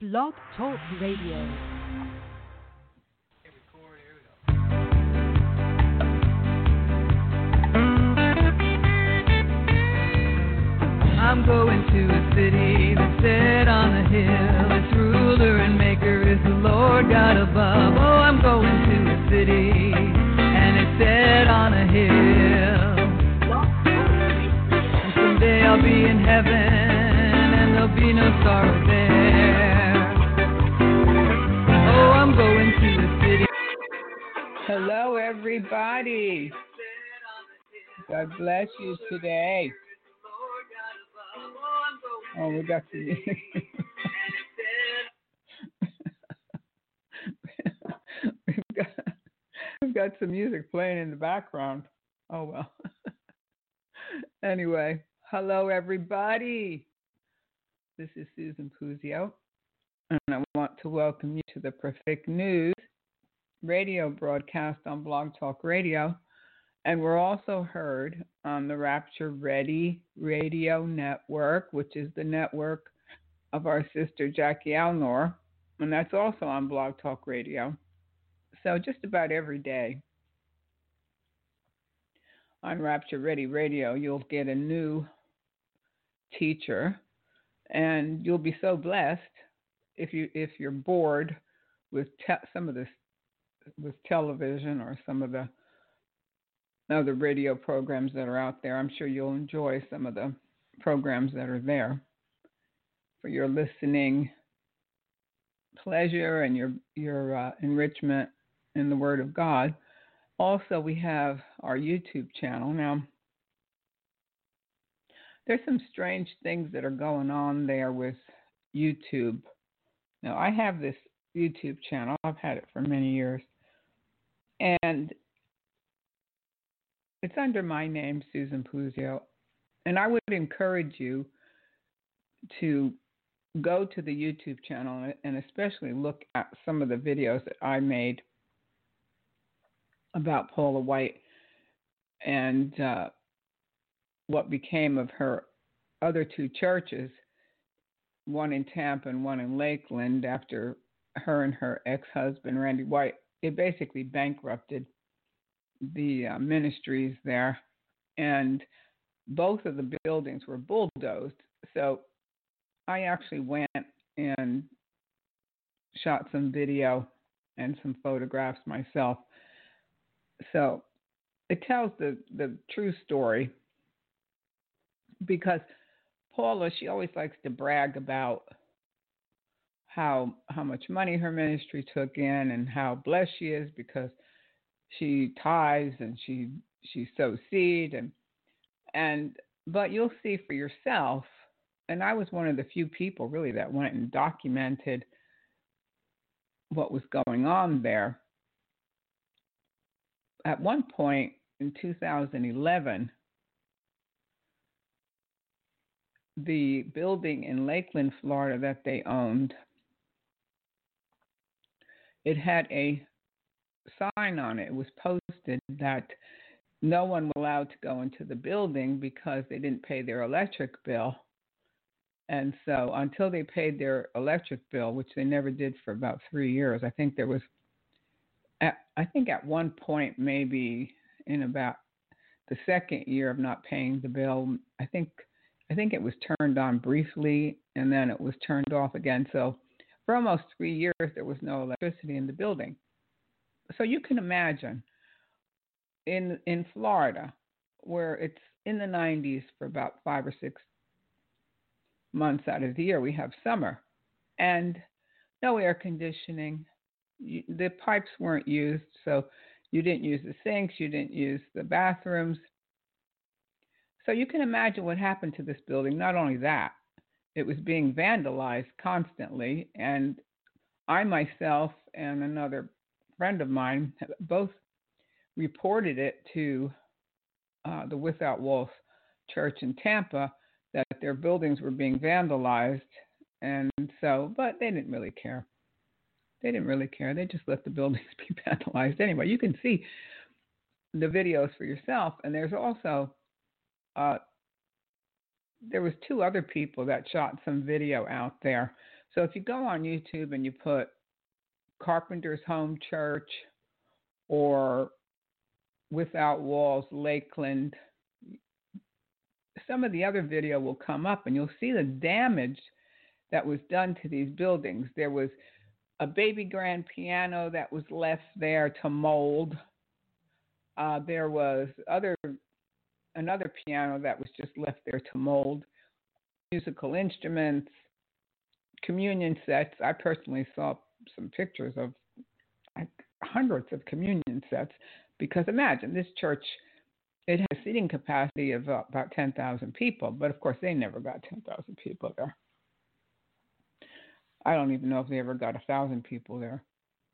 Blog Talk Radio. I'm going to a city that's set on a hill. Its ruler and maker is the Lord God above. Oh, I'm going to a city, and it's set on a hill. And someday I'll be in heaven, and there'll be no sorrow there. Oh, I'm going to a city. Hello, everybody. God bless you today. Oh, we got to. We've got some music playing in the background. Oh, well. Anyway, hello, everybody. This is Susan Puzio, and I want to welcome you to the Prophetic News radio broadcast on Blog Talk Radio. And we're also heard on the Rapture Ready Radio Network, which is the network of our sister Jackie Alnor, and that's also on Blog Talk Radio. So just about every day on Rapture Ready Radio, you'll get a new teacher, and you'll be so blessed if you're bored with with television or some of the other radio programs that are out there. I'm sure you'll enjoy some of the programs that are there for your listening pleasure and your enrichment in the Word of God. Also, we have our YouTube channel. Now, there's some strange things that are going on there with YouTube. Now, I have this YouTube channel. I've had it for many years. And it's under my name, Susan Puzio, and I would encourage you to go to the YouTube channel and especially look at some of the videos that I made about Paula White and what became of her other two churches, one in Tampa and one in Lakeland, after her and her ex-husband, Randy White, it basically bankrupted the ministries there, and both of the buildings were bulldozed. So I actually went and shot some video and some photographs myself. So it tells the true story, because Paula, she always likes to brag about how much money her ministry took in and how blessed she is because she tithes and she sows seed and but you'll see for yourself, and I was one of the few people really that went and documented what was going on there. At one point in 2011, the building in Lakeland, Florida that they owned, it had a sign on it. It was posted that no one was allowed to go into the building because they didn't pay their electric bill. And so until they paid their electric bill, which they never did for about 3 years, I think there was, at one point, maybe in about the second year of not paying the bill, I think it was turned on briefly and then it was turned off again. So for almost 3 years, there was no electricity in the building. So you can imagine in Florida, where it's in the 90s for about 5 or 6 months out of the year, we have summer, and no air conditioning. The pipes weren't used, so you didn't use the sinks, you didn't use the bathrooms. So you can imagine what happened to this building. Not only that, it was being vandalized constantly. And I myself and another friend of mine both reported it to the Without Walls Church in Tampa that their buildings were being vandalized. And so, but they didn't really care. They didn't really care. They just let the buildings be vandalized. Anyway, you can see the videos for yourself. And there's also, there was two other people that shot some video out there. So if you go on YouTube and you put Carpenter's Home Church or Without Walls, Lakeland, some of the other video will come up and you'll see the damage that was done to these buildings. There was a baby grand piano that was left there to mold. There was another piano that was just left there to mold. Musical instruments, communion sets. I personally saw some pictures of hundreds of communion sets, because imagine this church, it has seating capacity of about 10,000 people, but of course they never got 10,000 people there. I don't even know if they ever got 1,000 people there,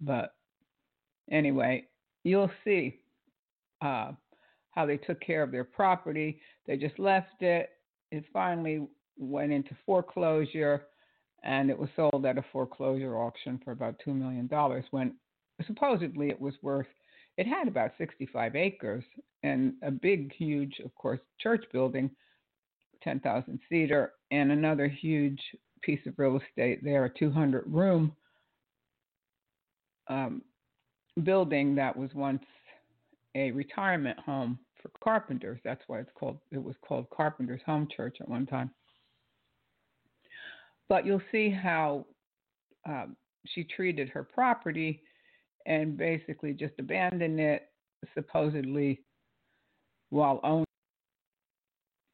but anyway, you'll see how they took care of their property. They just left it. It finally went into foreclosure, and it was sold at a foreclosure auction for about $2 million when supposedly it was worth, it had about 65 acres and a big, huge, of course, church building, 10,000 seater, and another huge piece of real estate there, a 200 room building that was once a retirement home for carpenters. That's why it was called Carpenter's Home Church at one time. But you'll see how she treated her property and basically just abandoned it, supposedly, while owned.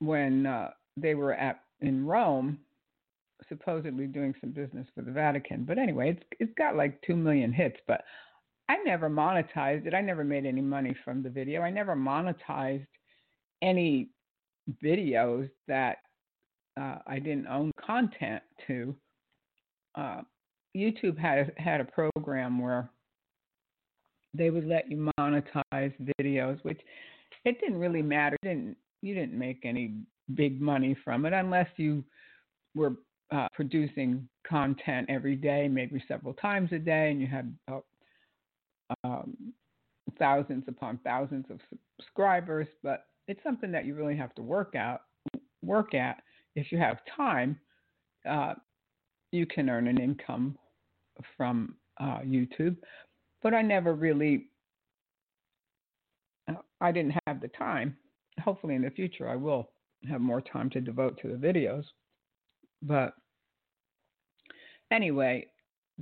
When they were in Rome, supposedly doing some business for the Vatican. But anyway, it's got like 2 million hits, but I never monetized it. I never made any money from the video. I never monetized any videos that I didn't own content to. YouTube had a program where they would let you monetize videos, which it didn't really matter. You didn't make any big money from it unless you were producing content every day, maybe several times a day, and you had thousands upon thousands of subscribers. But it's something that you really have to work at. If you have time, you can earn an income from YouTube. But I never really, I didn't have the time. Hopefully in the future I will have more time to devote to the videos. But anyway,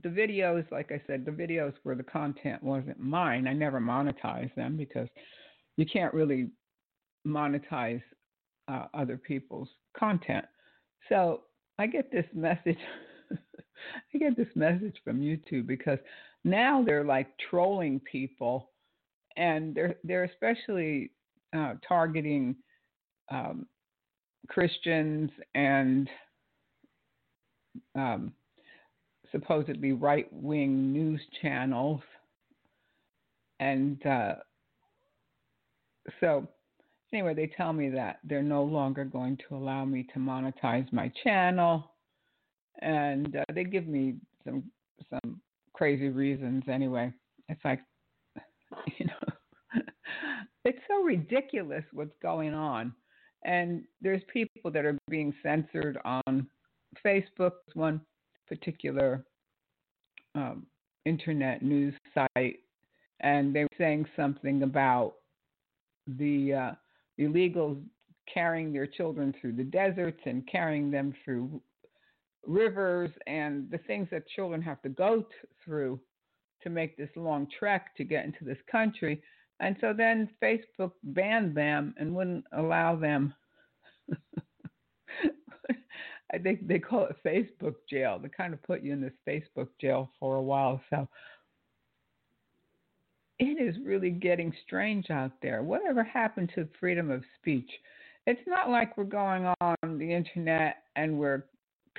the videos, like I said, the videos where the content wasn't mine, I never monetized them because you can't really monetize other people's content. So I get this message. I get this message from YouTube because now they're like trolling people, and they're especially targeting Christians and supposedly right-wing news channels, and so anyway, they tell me that they're no longer going to allow me to monetize my channel, and they give me some crazy reasons. Anyway, it's like, you know, it's so ridiculous what's going on. And there's people that are being censored on Facebook. One particular internet news site, and they were saying something about the illegals carrying their children through the deserts and carrying them through rivers and the things that children have to go through to make this long trek to get into this country. And so then Facebook banned them and wouldn't allow them. I think they call it Facebook jail. They kind of put you in this Facebook jail for a while. So it is really getting strange out there. Whatever happened to freedom of speech? It's not like we're going on the internet and we're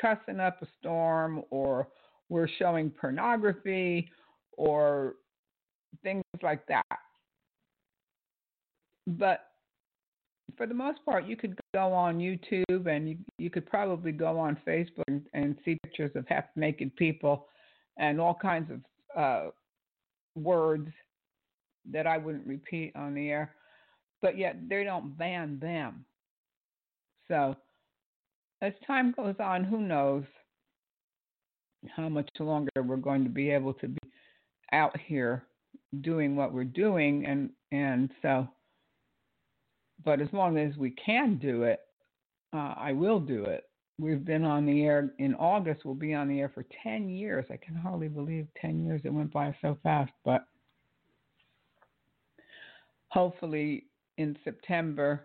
cussing up a storm, or we're showing pornography or things like that. But for the most part, you could go on YouTube and you could probably go on Facebook and see pictures of half-naked people and all kinds of words that I wouldn't repeat on the air, but yet they don't ban them. So as time goes on, who knows how much longer we're going to be able to be out here doing what we're doing. And so, but as long as we can do it, I will do it. We've been on the air in August. We'll be on the air for 10 years. I can hardly believe 10 years. It went by so fast, but hopefully in September,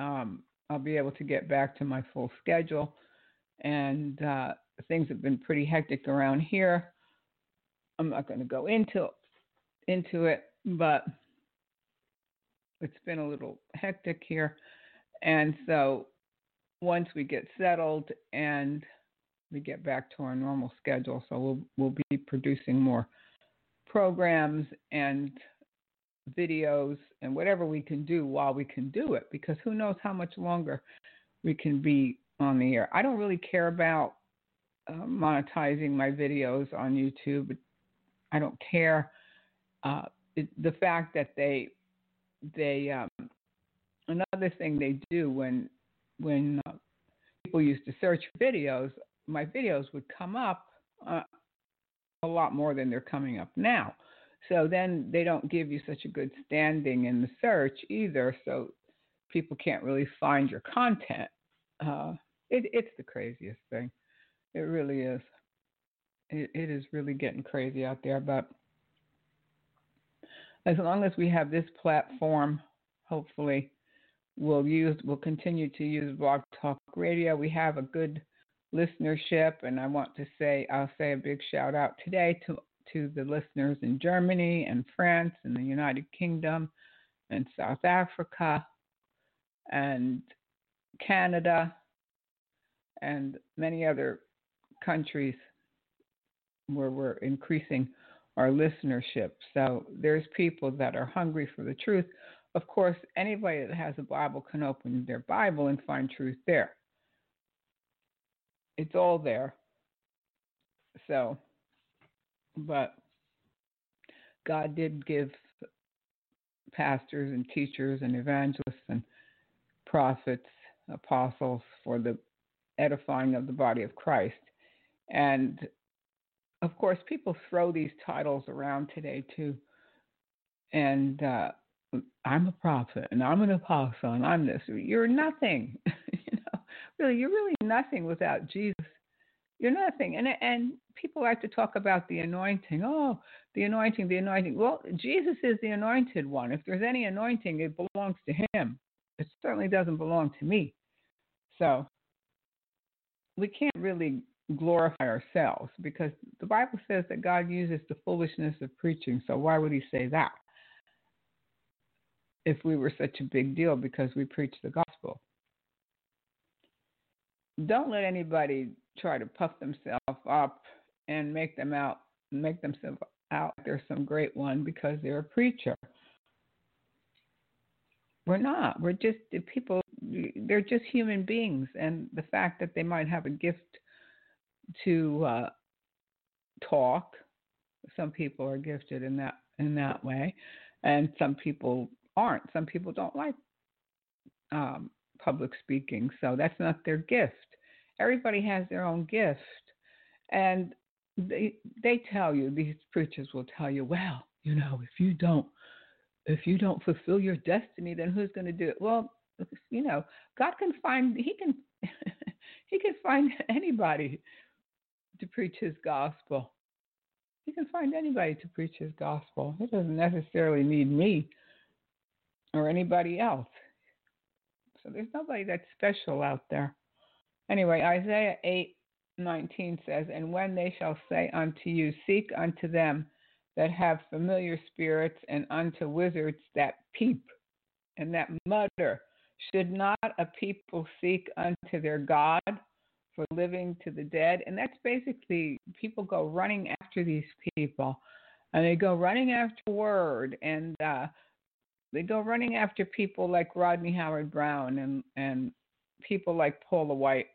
I'll be able to get back to my full schedule. And things have been pretty hectic around here. I'm not going to go into it, but it's been a little hectic here. And so once we get settled and we get back to our normal schedule, so we'll be producing more programs and videos and whatever we can do while we can do it, because who knows how much longer we can be on the air. I don't really care about monetizing my videos on YouTube. I don't care. The fact that they another thing they do when people used to search for videos, my videos would come up a lot more than they're coming up now. So then they don't give you such a good standing in the search either, so people can't really find your content. It's the craziest thing. It really is. It is really getting crazy out there, but as long as we have this platform, hopefully we'll continue to use Blog Talk Radio. We have a good listenership, and I'll say a big shout out today to the listeners in Germany and France and the United Kingdom and South Africa and Canada and many other countries where we're increasing our listenership. So there's people that are hungry for the truth. Of course, anybody that has a Bible can open their Bible and find truth there. It's all there. So, but God did give pastors and teachers and evangelists and prophets, apostles for the edifying of the body of Christ. And of course, people throw these titles around today too. And I'm a prophet, and I'm an apostle, and I'm this. You're nothing. You're really nothing without Jesus. You're nothing. And people like to talk about the anointing. Oh, the anointing, the anointing. Well, Jesus is the anointed one. If there's any anointing, it belongs to him. It certainly doesn't belong to me. So we can't really glorify ourselves, because the Bible says that God uses the foolishness of preaching. So why would he say that if we were such a big deal because we preach the gospel? Don't let anybody try to puff themselves up and make themselves out there's some great one because they're a preacher. We're not. We're just people. They're just human beings, and the fact that they might have a gift to talk. Some people are gifted in that way, and some people aren't. Some people don't like public speaking, so that's not their gift. Everybody has their own gift, and they tell you, these preachers will tell you, well, if you don't fulfill your destiny, then who's going to do it? Well, God can find, he can find anybody to preach his gospel. He can find anybody to preach his gospel. He doesn't necessarily need me or anybody else. So there's nobody that's special out there. Anyway, Isaiah 8:19 says, and when they shall say unto you, seek unto them that have familiar spirits and unto wizards that peep and that mutter, should not a people seek unto their God? for living to the dead. And that's basically, people go running after these people, and they go running after word, and they go running after people like Rodney Howard-Browne and people like Paula White.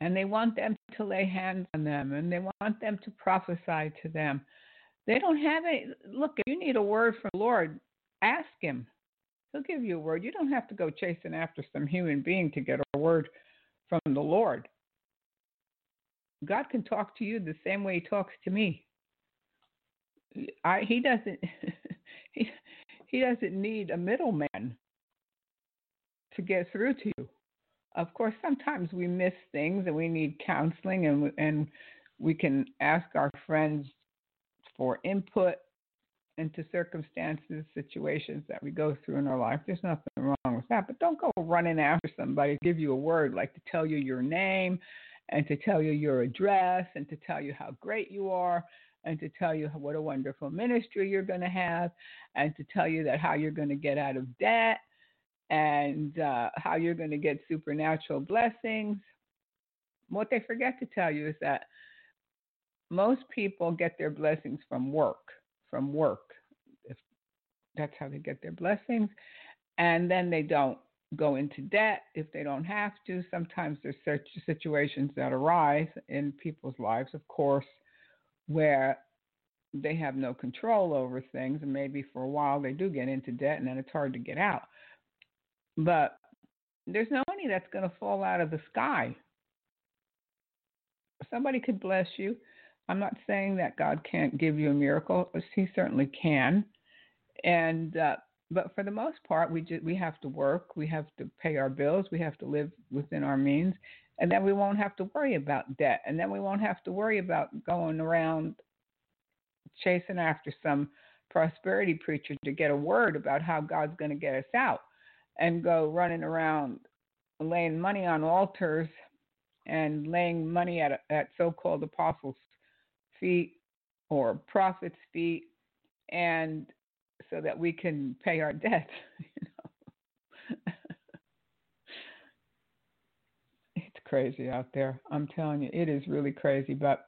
And they want them to lay hands on them, and they want them to prophesy to them. They don't have any. Look, if you need a word from the Lord, ask him. He'll give you a word. You don't have to go chasing after some human being to get a word from the Lord. God can talk to you the same way he talks to me. He doesn't. He doesn't need a middleman to get through to you. Of course, sometimes we miss things and we need counseling, and we can ask our friends for input into circumstances, situations that we go through in our life. There's nothing wrong with that, but don't go running after somebody to give you a word, like to tell you your name and to tell you your address and to tell you how great you are and to tell you what a wonderful ministry you're going to have and to tell you that how you're going to get out of debt and how you're going to get supernatural blessings. What they forget to tell you is that most people get their blessings from work, That's how they get their blessings. And then they don't go into debt if they don't have to. Sometimes there's situations that arise in people's lives, of course, where they have no control over things. And maybe for a while they do get into debt, and then it's hard to get out. But there's no money that's going to fall out of the sky. Somebody could bless you. I'm not saying that God can't give you a miracle. He certainly can. And but for the most part, we have to work. We have to pay our bills. We have to live within our means. And then we won't have to worry about debt. And then we won't have to worry about going around chasing after some prosperity preacher to get a word about how God's going to get us out, and go running around laying money on altars and laying money at so-called apostles' feet or prophets' feet, and so that we can pay our debt. You know? It's crazy out there. I'm telling you, it is really crazy. But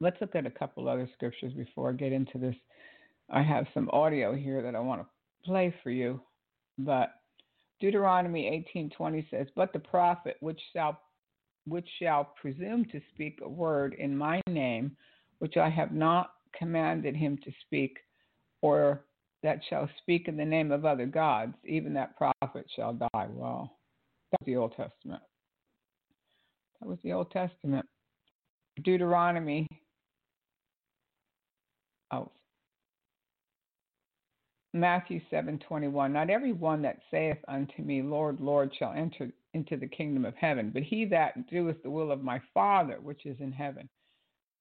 let's look at a couple other scriptures before I get into this. I have some audio here that I want to play for you, but Deuteronomy 18:20 says, "But the prophet which shall presume to speak a word in my name, which I have not commanded him to speak, or that shall speak in the name of other gods, even that prophet shall die." Well, that was the Old Testament. That was the Old Testament. Deuteronomy. Oh. Matthew 7:21, "Not every one that saith unto me, Lord, Lord, shall enter into the kingdom of heaven, but he that doeth the will of my Father which is in heaven."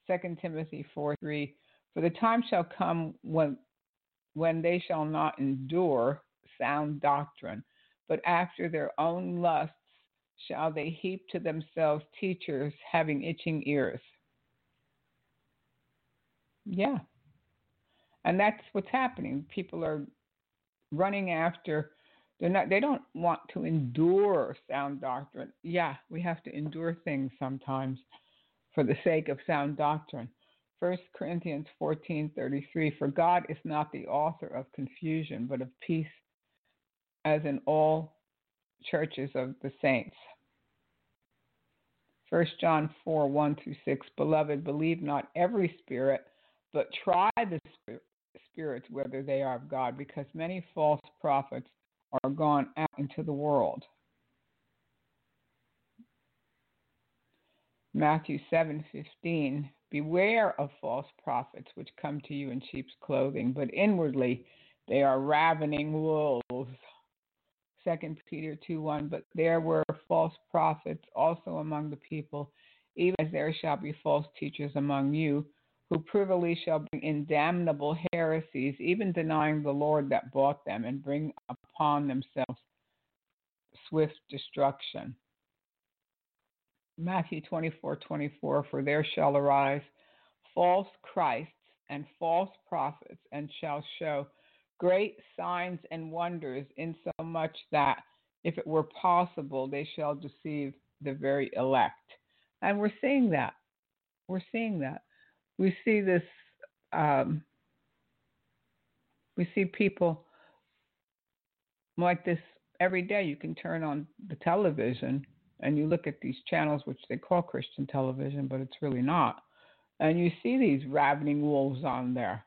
2 Timothy 4:3, "For the time shall come when they shall not endure sound doctrine, but after their own lusts shall they heap to themselves teachers having itching ears." Yeah. And that's what's happening. People are running after. They don't want to endure sound doctrine. Yeah, we have to endure things sometimes for the sake of sound doctrine. 1 Corinthians 14:33, "For God is not the author of confusion, but of peace, as in all churches of the saints." 1 John 4:1-6, "Beloved, believe not every spirit, but try the spirits whether they are of God, because many false prophets are gone out into the world." Matthew 7:15, "Beware of false prophets which come to you in sheep's clothing, but inwardly they are ravening wolves." 2 Peter 2:1, "But there were false prophets also among the people, even as there shall be false teachers among you, who privily shall bring in damnable heresies, even denying the Lord that bought them, and bring upon themselves swift destruction." Matthew 24:24, "For there shall arise false Christs and false prophets, and shall show great signs and wonders, insomuch that if it were possible, they shall deceive the very elect. And we're seeing that. We're seeing that. We see this, we see people like this every day. You can turn on the television and you look at these channels, which they call Christian television, but it's really not. And you see these ravening wolves on there.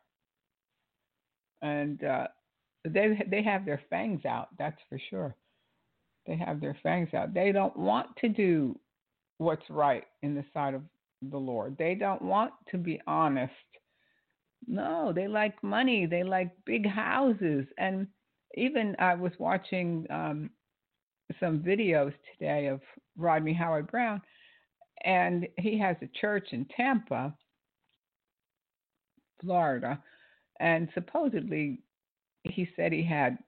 And they have their fangs out, that's for sure. They have their fangs out. They don't want to do what's right in the sight of the Lord. They don't want to be honest. No, they like money. They like big houses. And even I was watching some videos today of Rodney Howard-Browne, and he has a church in Tampa, Florida, and supposedly he said he had,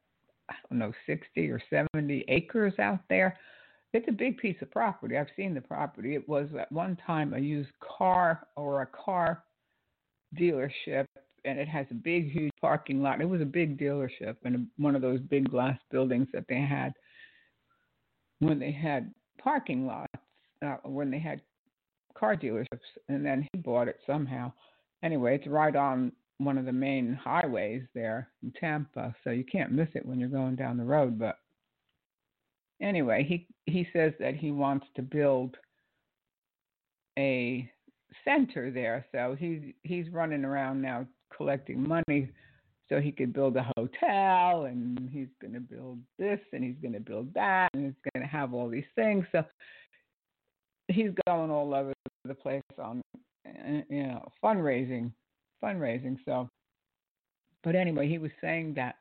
I don't know, 60 or 70 acres out there. It's a big piece of property. I've seen the property. It was at one time a used car or a car dealership, and it has a big, huge parking lot. It was a big dealership and one of those big glass buildings that they had when they had parking lots, when they had car dealerships, and then he bought it somehow. Anyway, it's right on one of the main highways there in Tampa, so you can't miss it when you're going down the road. But anyway, he says that he wants to build a center there, so he's running around now collecting money so he could build a hotel, and he's going to build this, and he's going to build that, and it's going to have all these things. So he's going all over the place on, you know, fundraising. So, but anyway, he was saying that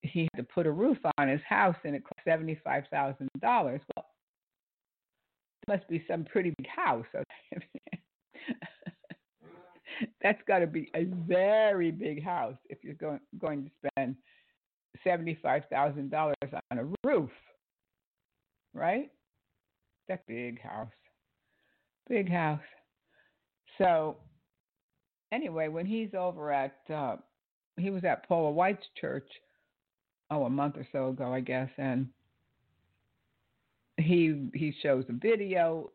he had to put a roof on his house, and it cost $75,000. Well, it must be some pretty big house. That's got to be a very big house if you're going to spend $75,000 on a roof, right? That big house. So anyway, when he's over at, he was at Paula White's church, a month or so ago, I guess, and he shows a video.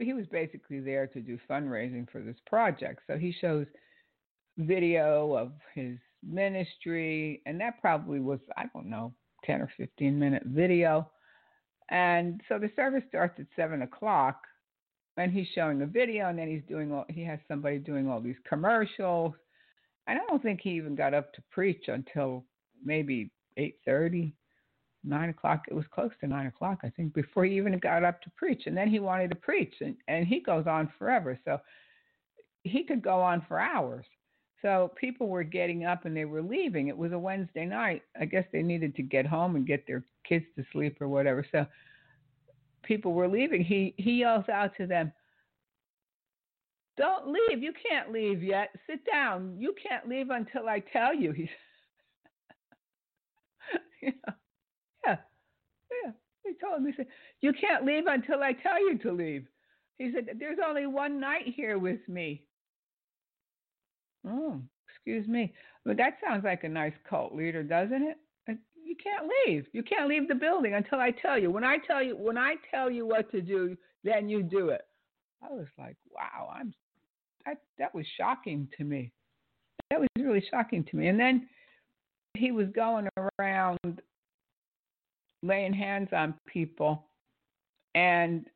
He was basically there to do fundraising for this project. So he shows video of his ministry, and that probably was, I don't know, 10 or 15 minute video. And so the service starts at 7:00, and he's showing a video, and then he has somebody doing all these commercials. And I don't think he even got up to preach until maybe 8:30, 9:00. It was close to 9:00, I think, before he even got up to preach. And then he wanted to preach, and he goes on forever. So he could go on for hours. So people were getting up and they were leaving. It was a Wednesday night. I guess they needed to get home and get their kids to sleep or whatever. So people were leaving. He yells out to them, "Don't leave. You can't leave yet. Sit down. You can't leave until I tell you." He's Yeah. He told him, he said, "You can't leave until I tell you to leave." He said, "There's only one night here with me." Oh, excuse me. But that sounds like a nice cult leader, doesn't it? You can't leave. You can't leave the building until I tell you. When I tell you what to do, then you do it. I was like, wow, that was shocking to me. That was really shocking to me. And then he was going around laying hands on people, and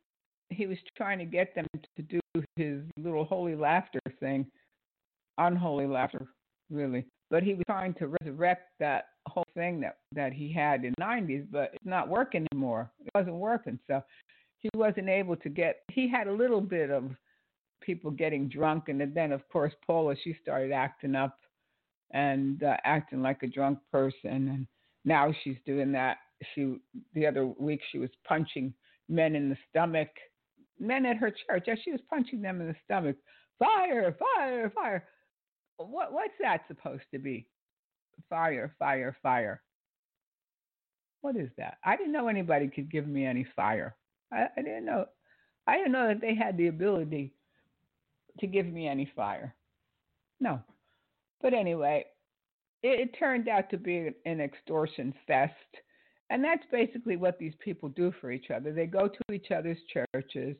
he was trying to get them to do his little holy laughter thing, unholy laughter, really. But he was trying to resurrect that whole thing that he had in the 90s, but it's not working anymore. It wasn't working, so he wasn't able to get. He had a little bit of people getting drunk, and then, of course, Paula, she started acting up and acting like a drunk person, and now she's doing that. The other week she was punching men in the stomach, men at her church. She was punching them in the stomach. Fire, fire, fire. What's that supposed to be? Fire, fire, fire. What is that? I didn't know anybody could give me any fire. I didn't know. I didn't know that they had the ability to give me any fire. No. But anyway, it turned out to be an extortion fest. And that's basically what these people do for each other. They go to each other's churches,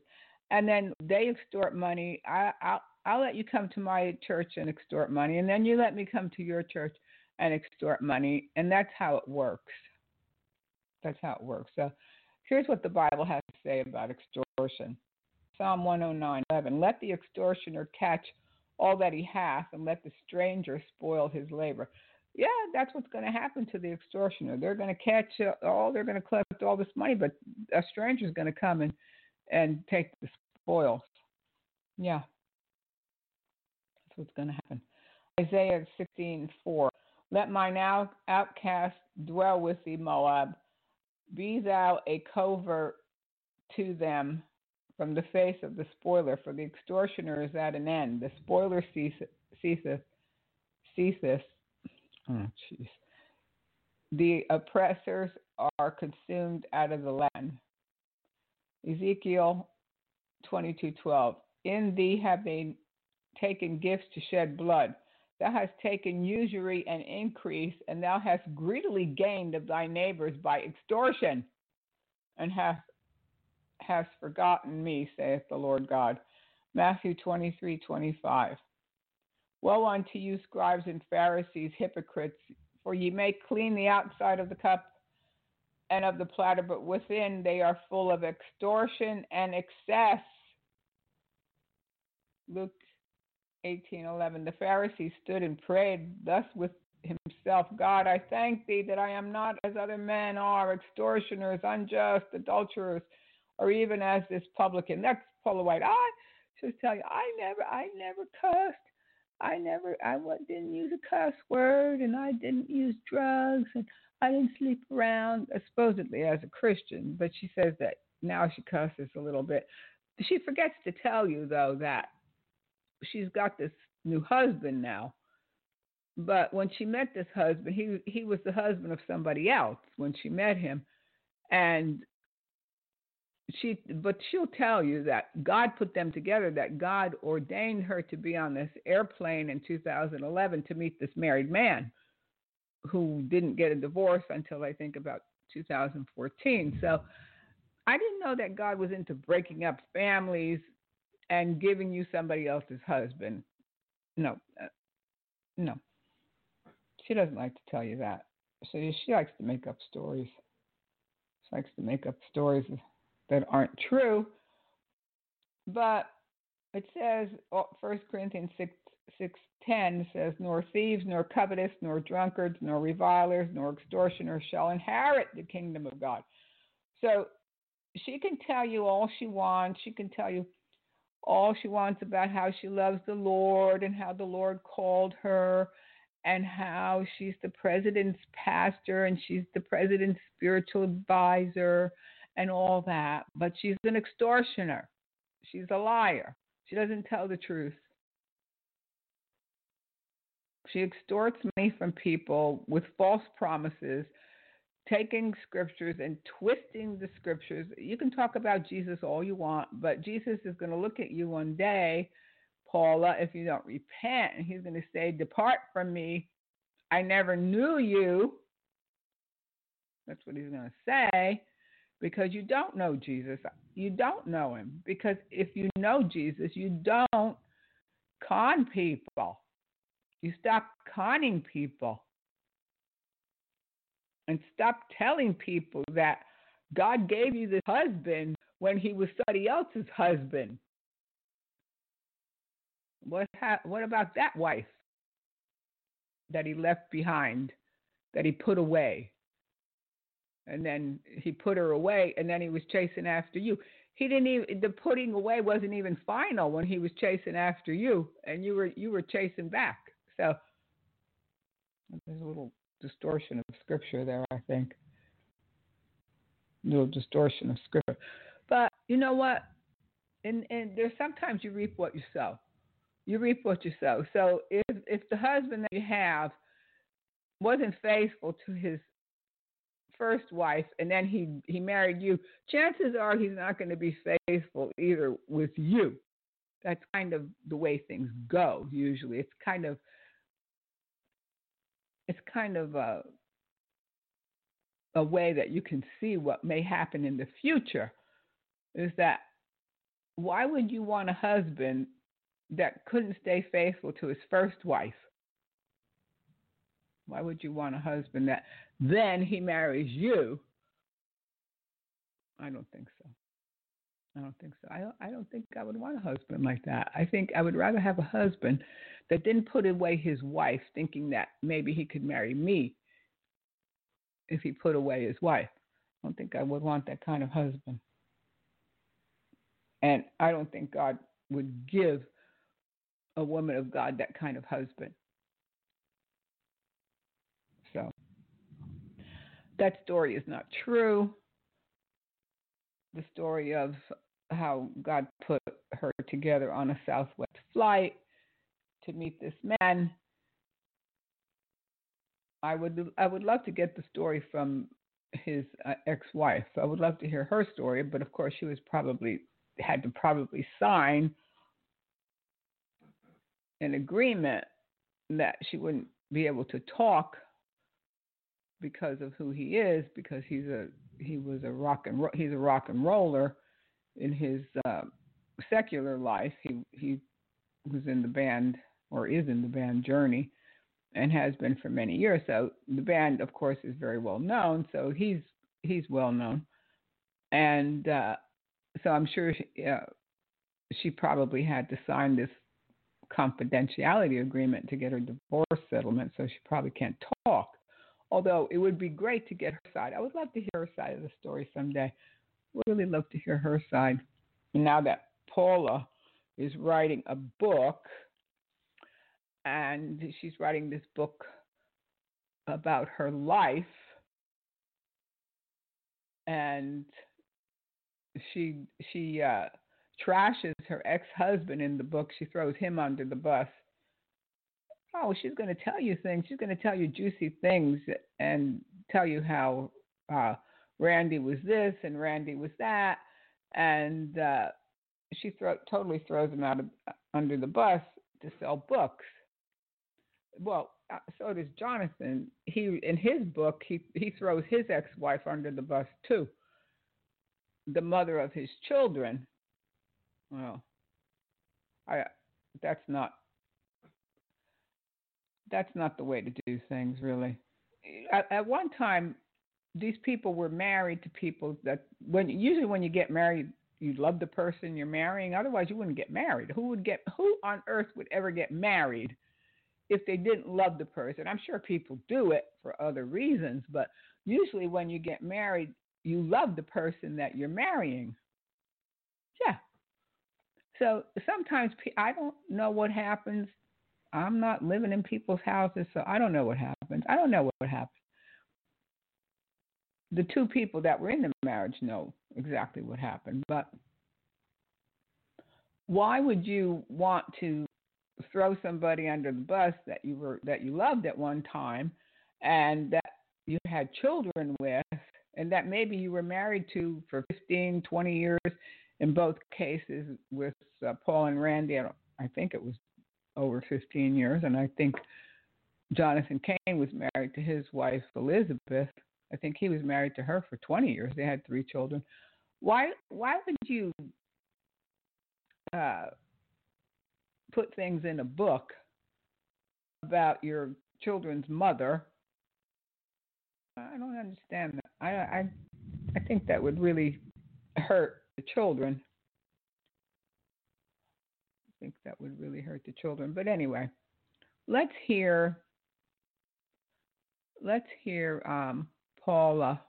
and then they extort money. I'll let you come to my church and extort money, and then you let me come to your church and extort money. And that's how it works. That's how it works. So here's what the Bible has to say about extortion. Psalm 109:11. Let the extortioner catch all that he hath, and let the stranger spoil his labor. Yeah, that's what's going to happen to the extortioner. They're going to catch all, they're going to collect all this money, but a stranger's going to come and take the spoils. Yeah. That's what's going to happen. Isaiah 16:4. Let mine outcast dwell with thee, Moab. Be thou a covert to them from the face of the spoiler, for the extortioner is at an end. The spoiler ceaseth. Oh, jeez. The oppressors are consumed out of the land. Ezekiel 22:12. In thee have they taken gifts to shed blood. Thou hast taken usury and increase, and thou hast greedily gained of thy neighbors by extortion, and hast forgotten me, saith the Lord God. Matthew 23:25. Woe unto you, scribes and Pharisees, hypocrites, for ye make clean the outside of the cup and of the platter, but within they are full of extortion and excess. Luke 18:11. The Pharisee stood and prayed thus with himself, God, I thank thee that I am not as other men are, extortioners, unjust, adulterers, or even as this publican. That's Paula White. I should tell you, I never cussed. I didn't use a cuss word, and I didn't use drugs, and I didn't sleep around, supposedly as a Christian. But she says that now she cusses a little bit. She forgets to tell you, though, that she's got this new husband now. But when she met this husband, he was the husband of somebody else when she met him. And she'll tell you that God put them together, that God ordained her to be on this airplane in 2011 to meet this married man who didn't get a divorce until I think about 2014. So I didn't know that God was into breaking up families and giving you somebody else's husband. No. She doesn't like to tell you that. So she likes to make up stories. She likes to make up stories that aren't true. But it says, First Corinthians 6:10 says, nor thieves, nor covetous, nor drunkards, nor revilers, nor extortioners shall inherit the kingdom of God. So she can tell you all she wants. She can tell you all she wants about how she loves the Lord and how the Lord called her and how she's the president's pastor and she's the president's spiritual advisor and all that. But she's an extortioner. She's a liar. She doesn't tell the truth. She extorts money from people with false promises, taking scriptures and twisting the scriptures. You can talk about Jesus all you want, but Jesus is going to look at you one day, Paula, if you don't repent, and he's going to say, depart from me. I never knew you. That's what he's going to say, because you don't know Jesus. You don't know him, because if you know Jesus, you don't con people. You stop conning people. And stop telling people that God gave you this husband when he was somebody else's husband. What about that wife that he left behind, that he put away? And then he put her away, and then he was chasing after you. He didn't even, the putting away wasn't even final when he was chasing after you, and you were chasing back. So there's a little distortion of scripture there, I think. Little distortion of scripture. But you know what? And there's sometimes you reap what you sow. You reap what you sow. So if the husband that you have wasn't faithful to his first wife and then he married you, chances are he's not going to be faithful either with you. That's kind of the way things go usually. It's kind of a way that you can see what may happen in the future is that why would you want a husband that couldn't stay faithful to his first wife? Why would you want a husband that then he marries you? I don't think so. I don't think I would want a husband like that. I think I would rather have a husband that didn't put away his wife thinking that maybe he could marry me if he put away his wife. I don't think I would want that kind of husband. And I don't think God would give a woman of God that kind of husband. So that story is not true. The story of how God put her together on a Southwest flight to meet this man. I would love to get the story from his ex-wife. I would love to hear her story, but of course she was had to probably sign an agreement that she wouldn't be able to talk because of who he is, because he's a rock and roller in his secular life. He was in the band, or is in the band Journey, and has been for many years. So the band, of course, is very well known. So he's well known, and so I'm sure she probably had to sign this confidentiality agreement to get her divorce settlement. So she probably can't talk. Although it would be great to get her side. I would love to hear her side of the story someday. Would really love to hear her side. And now that Paula is writing a book, and she's writing this book about her life, and she trashes her ex-husband in the book. She throws him under the bus. Oh, she's going to tell you things. She's going to tell you juicy things and tell you how Randy was this and Randy was that. And she totally throws him out under the bus to sell books. Well, so does Jonathan. In his book, he throws his ex-wife under the bus too, the mother of his children. Well, that's not the way to do things, really. At one time, these people were married to people that when you get married, you love the person you're marrying. Otherwise, you wouldn't get married. Who on earth would ever get married if they didn't love the person? I'm sure people do it for other reasons, but usually when you get married, you love the person that you're marrying. Yeah. So sometimes I don't know what happens. I'm not living in people's houses, so I don't know what happened. I don't know what happened. The two people that were in the marriage know exactly what happened, but why would you want to throw somebody under the bus that you loved at one time and that you had children with and that maybe you were married to for 15, 20 years in both cases with Paul and Randy? I think it was over 15 years, and I think Jonathan Cain was married to his wife Elizabeth. I think he was married to her for 20 years. They had 3 children. Why would you put things in a book about your children's mother? I don't understand that. I think that would really hurt the children. But anyway, let's hear Paula.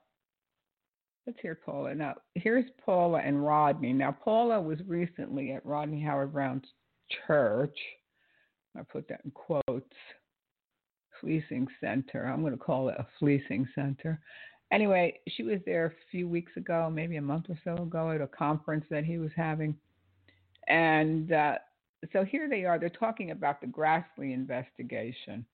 Let's hear Paula. Now, here's Paula and Rodney. Now, Paula was recently at Rodney Howard-Browne's church. I put that in quotes. Fleecing center. I'm going to call it a fleecing center. Anyway, she was there a few weeks ago, maybe a month or so ago, at a conference that he was having. And so here they are. They're talking about the Grassley investigation.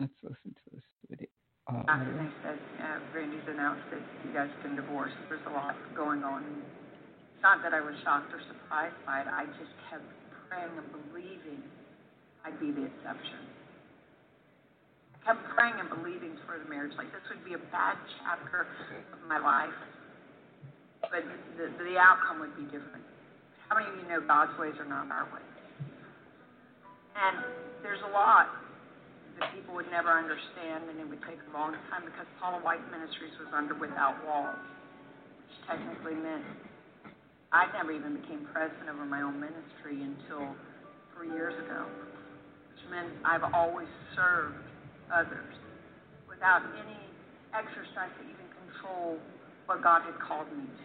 Let's listen to this video. I think that Randy's announced that you guys can divorce. There's a lot going on. It's not that I was shocked or surprised by it. I just kept praying and believing I'd be the exception. kept praying and believing for the marriage. Like, this would be a bad chapter of my life, but the outcome would be different. How many of you know God's ways are not our ways? And there's a lot that people would never understand, and it would take a long time, because Paula White Ministries was under Without Walls, which technically meant I never even became president over my own ministry until 3 years ago, which meant I've always served others without any exercise to even control what God had called me to.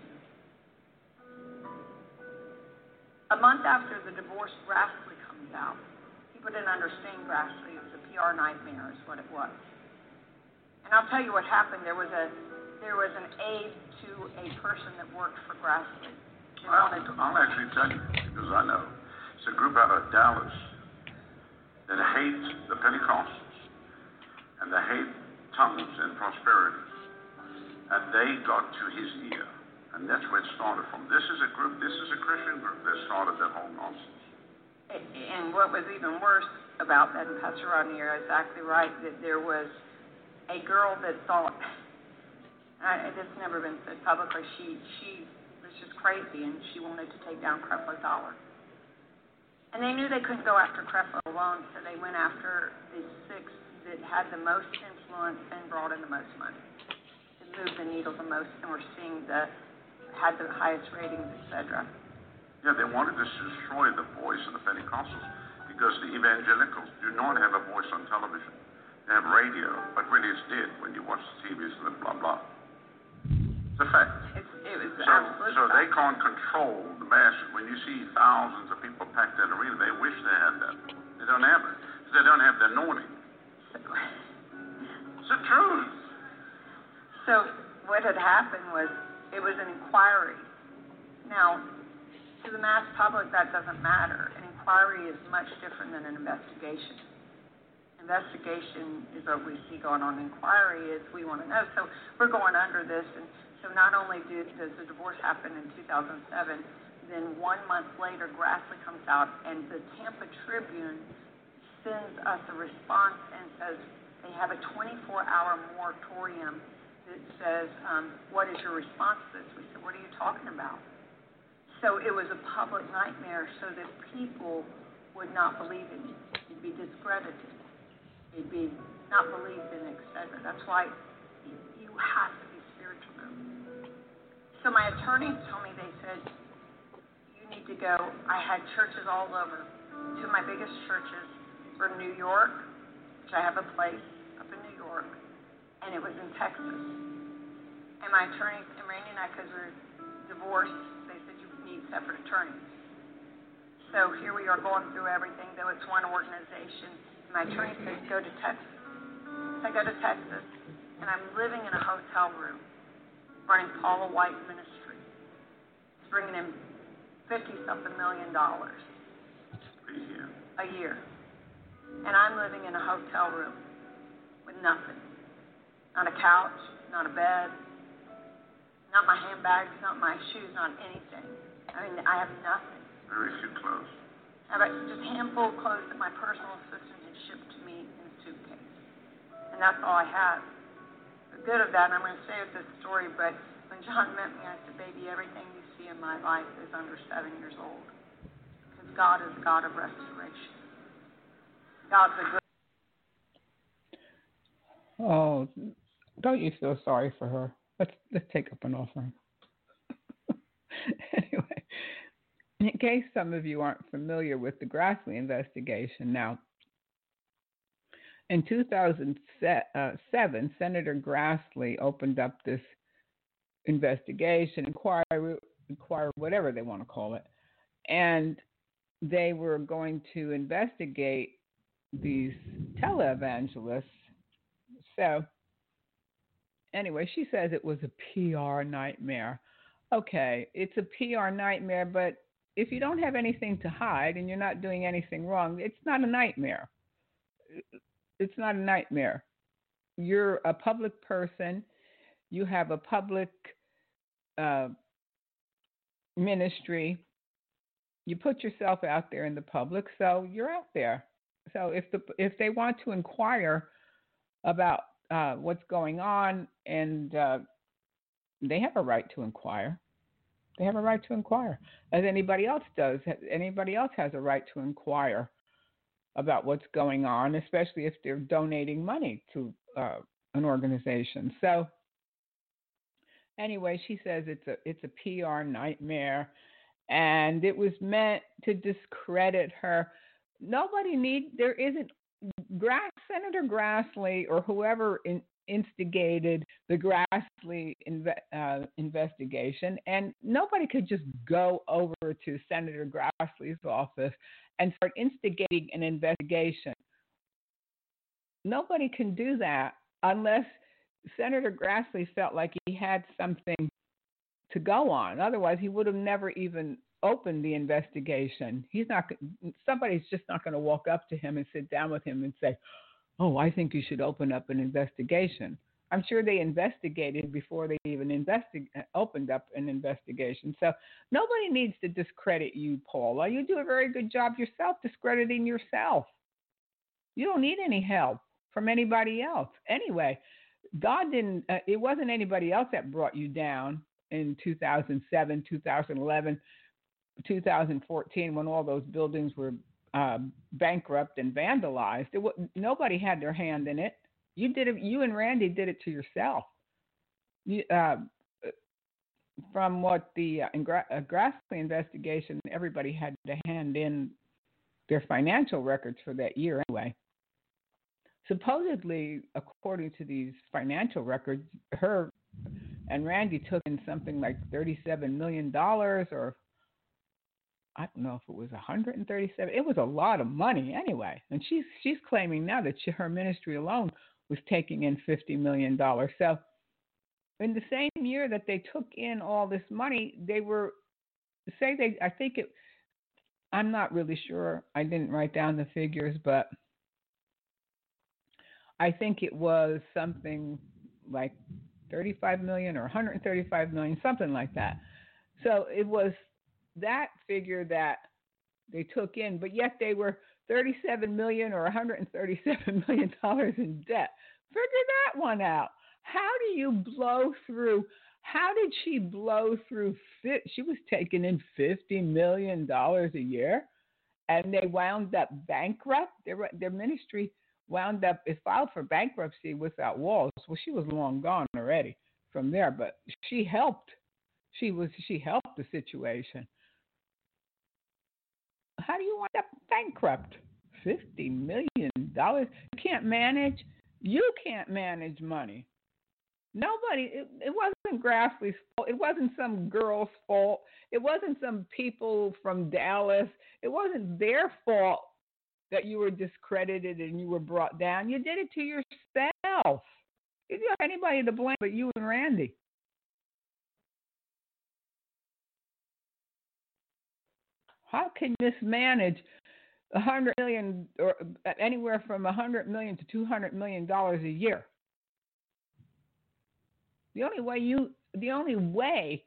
A month after the divorce, Grassley comes out. People didn't understand Grassley. It was a PR nightmare is what it was. And I'll tell you what happened. There was an aide to a person that worked for Grassley. I'll actually tell you, because I know. It's a group out of Dallas that hates the Pentecostals, and they hate tongues and prosperity. And they got to his ear. And that's where it started from. This is a Christian group that started that whole nonsense. And what was even worse about that, and Pastor Rodney, you're exactly right, that there was a girl that thought, and it's never been said publicly, she was just crazy, and she wanted to take down Creflo Dollar. And they knew they couldn't go after Creflo alone, so they went after the six that had the most influence and brought in the most money, that moved the needle the most, and were seeing had the highest ratings, etc. Yeah, they wanted to destroy the voice of the Pentecostals, because the evangelicals do not have a voice on television. They have radio, but when it's dead, when you watch the TV, it's blah, blah. It's a fact. So they can't control the masses. When you see thousands of people packed in an arena, they wish they had that. They don't have it. They don't have the anointing. It's the truth. So what had happened was, it was an inquiry. Now, to the mass public, that doesn't matter. An inquiry is much different than an investigation. Investigation is what we see going on. Inquiry is we want to know. So we're going under this. And so not only does the divorce happen in 2007, then 1 month later, Grassley comes out, and the Tampa Tribune sends us a response and says they have a 24-hour moratorium. It says, what is your response to this? We said, what are you talking about? So it was a public nightmare, so that people would not believe in it. It'd be discredited. It'd be not believed in, etc. That's why you have to be spiritual. So my attorneys told me, they said, you need to go. I had churches all over. Two of my biggest churches were in New York, which I have a place up in New York, and it was in Texas. And my attorney, and Randy and I, because we were divorced, they said you need separate attorneys. So here we are going through everything, though it's one organization. And my attorney says, go to Texas. So I go to Texas, and I'm living in a hotel room running Paula White Ministry. It's bringing in $50-something million a year. And I'm living in a hotel room with nothing. Not a couch, not a bed, not my handbags, not my shoes, not anything. I mean, I have nothing. Very few clothes. I have just a handful of clothes that my personal assistant had shipped to me in a suitcase. And that's all I had. The good of that, and I'm going to say with this story, but when John met me, I said, baby, everything you see in my life is under 7 years old. Because God is a God of restoration. God's a good. Oh, don't you feel sorry for her? Let's take up an offering. Anyway, in case some of you aren't familiar with the Grassley investigation, now, in 2007, Senator Grassley opened up this investigation, inquiry, whatever they want to call it, and they were going to investigate these televangelists. So, anyway, she says it was a PR nightmare. Okay, it's a PR nightmare, but if you don't have anything to hide and you're not doing anything wrong, it's not a nightmare. It's not a nightmare. You're a public person. You have a public ministry. You put yourself out there in the public, so you're out there. So if they want to inquire about what's going on, and they have a right to inquire. They have a right to inquire, as anybody else does. Anybody else has a right to inquire about what's going on, especially if they're donating money to an organization. So anyway, she says it's a PR nightmare, and it was meant to discredit her. There isn't Senator Grassley or whoever instigated the Grassley investigation, and nobody could just go over to Senator Grassley's office and start instigating an investigation. Nobody can do that unless Senator Grassley felt like he had something to go on. Otherwise, he would have never even opened the investigation. Somebody's just not going to walk up to him and sit down with him and say, "Oh, I think you should open up an investigation." I'm sure they investigated before they even opened up an investigation. So nobody needs to discredit you, Paula. You do a very good job yourself discrediting yourself. You don't need any help from anybody else. Anyway, God didn't, it wasn't anybody else that brought you down in 2007, 2011, 2014, when all those buildings were bankrupt and vandalized. Nobody had their hand in it. You did it. You and Randy did it to yourself. From what the Grassley investigation, everybody had to hand in their financial records for that year anyway. Supposedly, according to these financial records, her and Randy took in something like $37 million, or I don't know if it was 137. It was a lot of money anyway. And she's claiming now that her ministry alone was taking in $50 million. So in the same year that they took in all this money, I'm not really sure. I didn't write down the figures, but I think it was something like 35 million or 135 million, something like that. So it was that figure that they took in, but yet they were 37 million or $137 million in debt. Figure that one out. How did she blow through? She was taking in $50 million a year, and they wound up bankrupt. Their ministry wound up, it filed for bankruptcy without walls. Well, she was long gone already from there, but she helped. She helped the situation. How do you wind up bankrupt? $50 million? You can't manage. You can't manage money. Nobody, it wasn't Grassley's fault. It wasn't some girl's fault. It wasn't some people from Dallas. It wasn't their fault that you were discredited and you were brought down. You did it to yourself. You don't have anybody to blame but you and Randy. How can you mismanage $100 million, or anywhere from $100 million to $200 million a year? The only way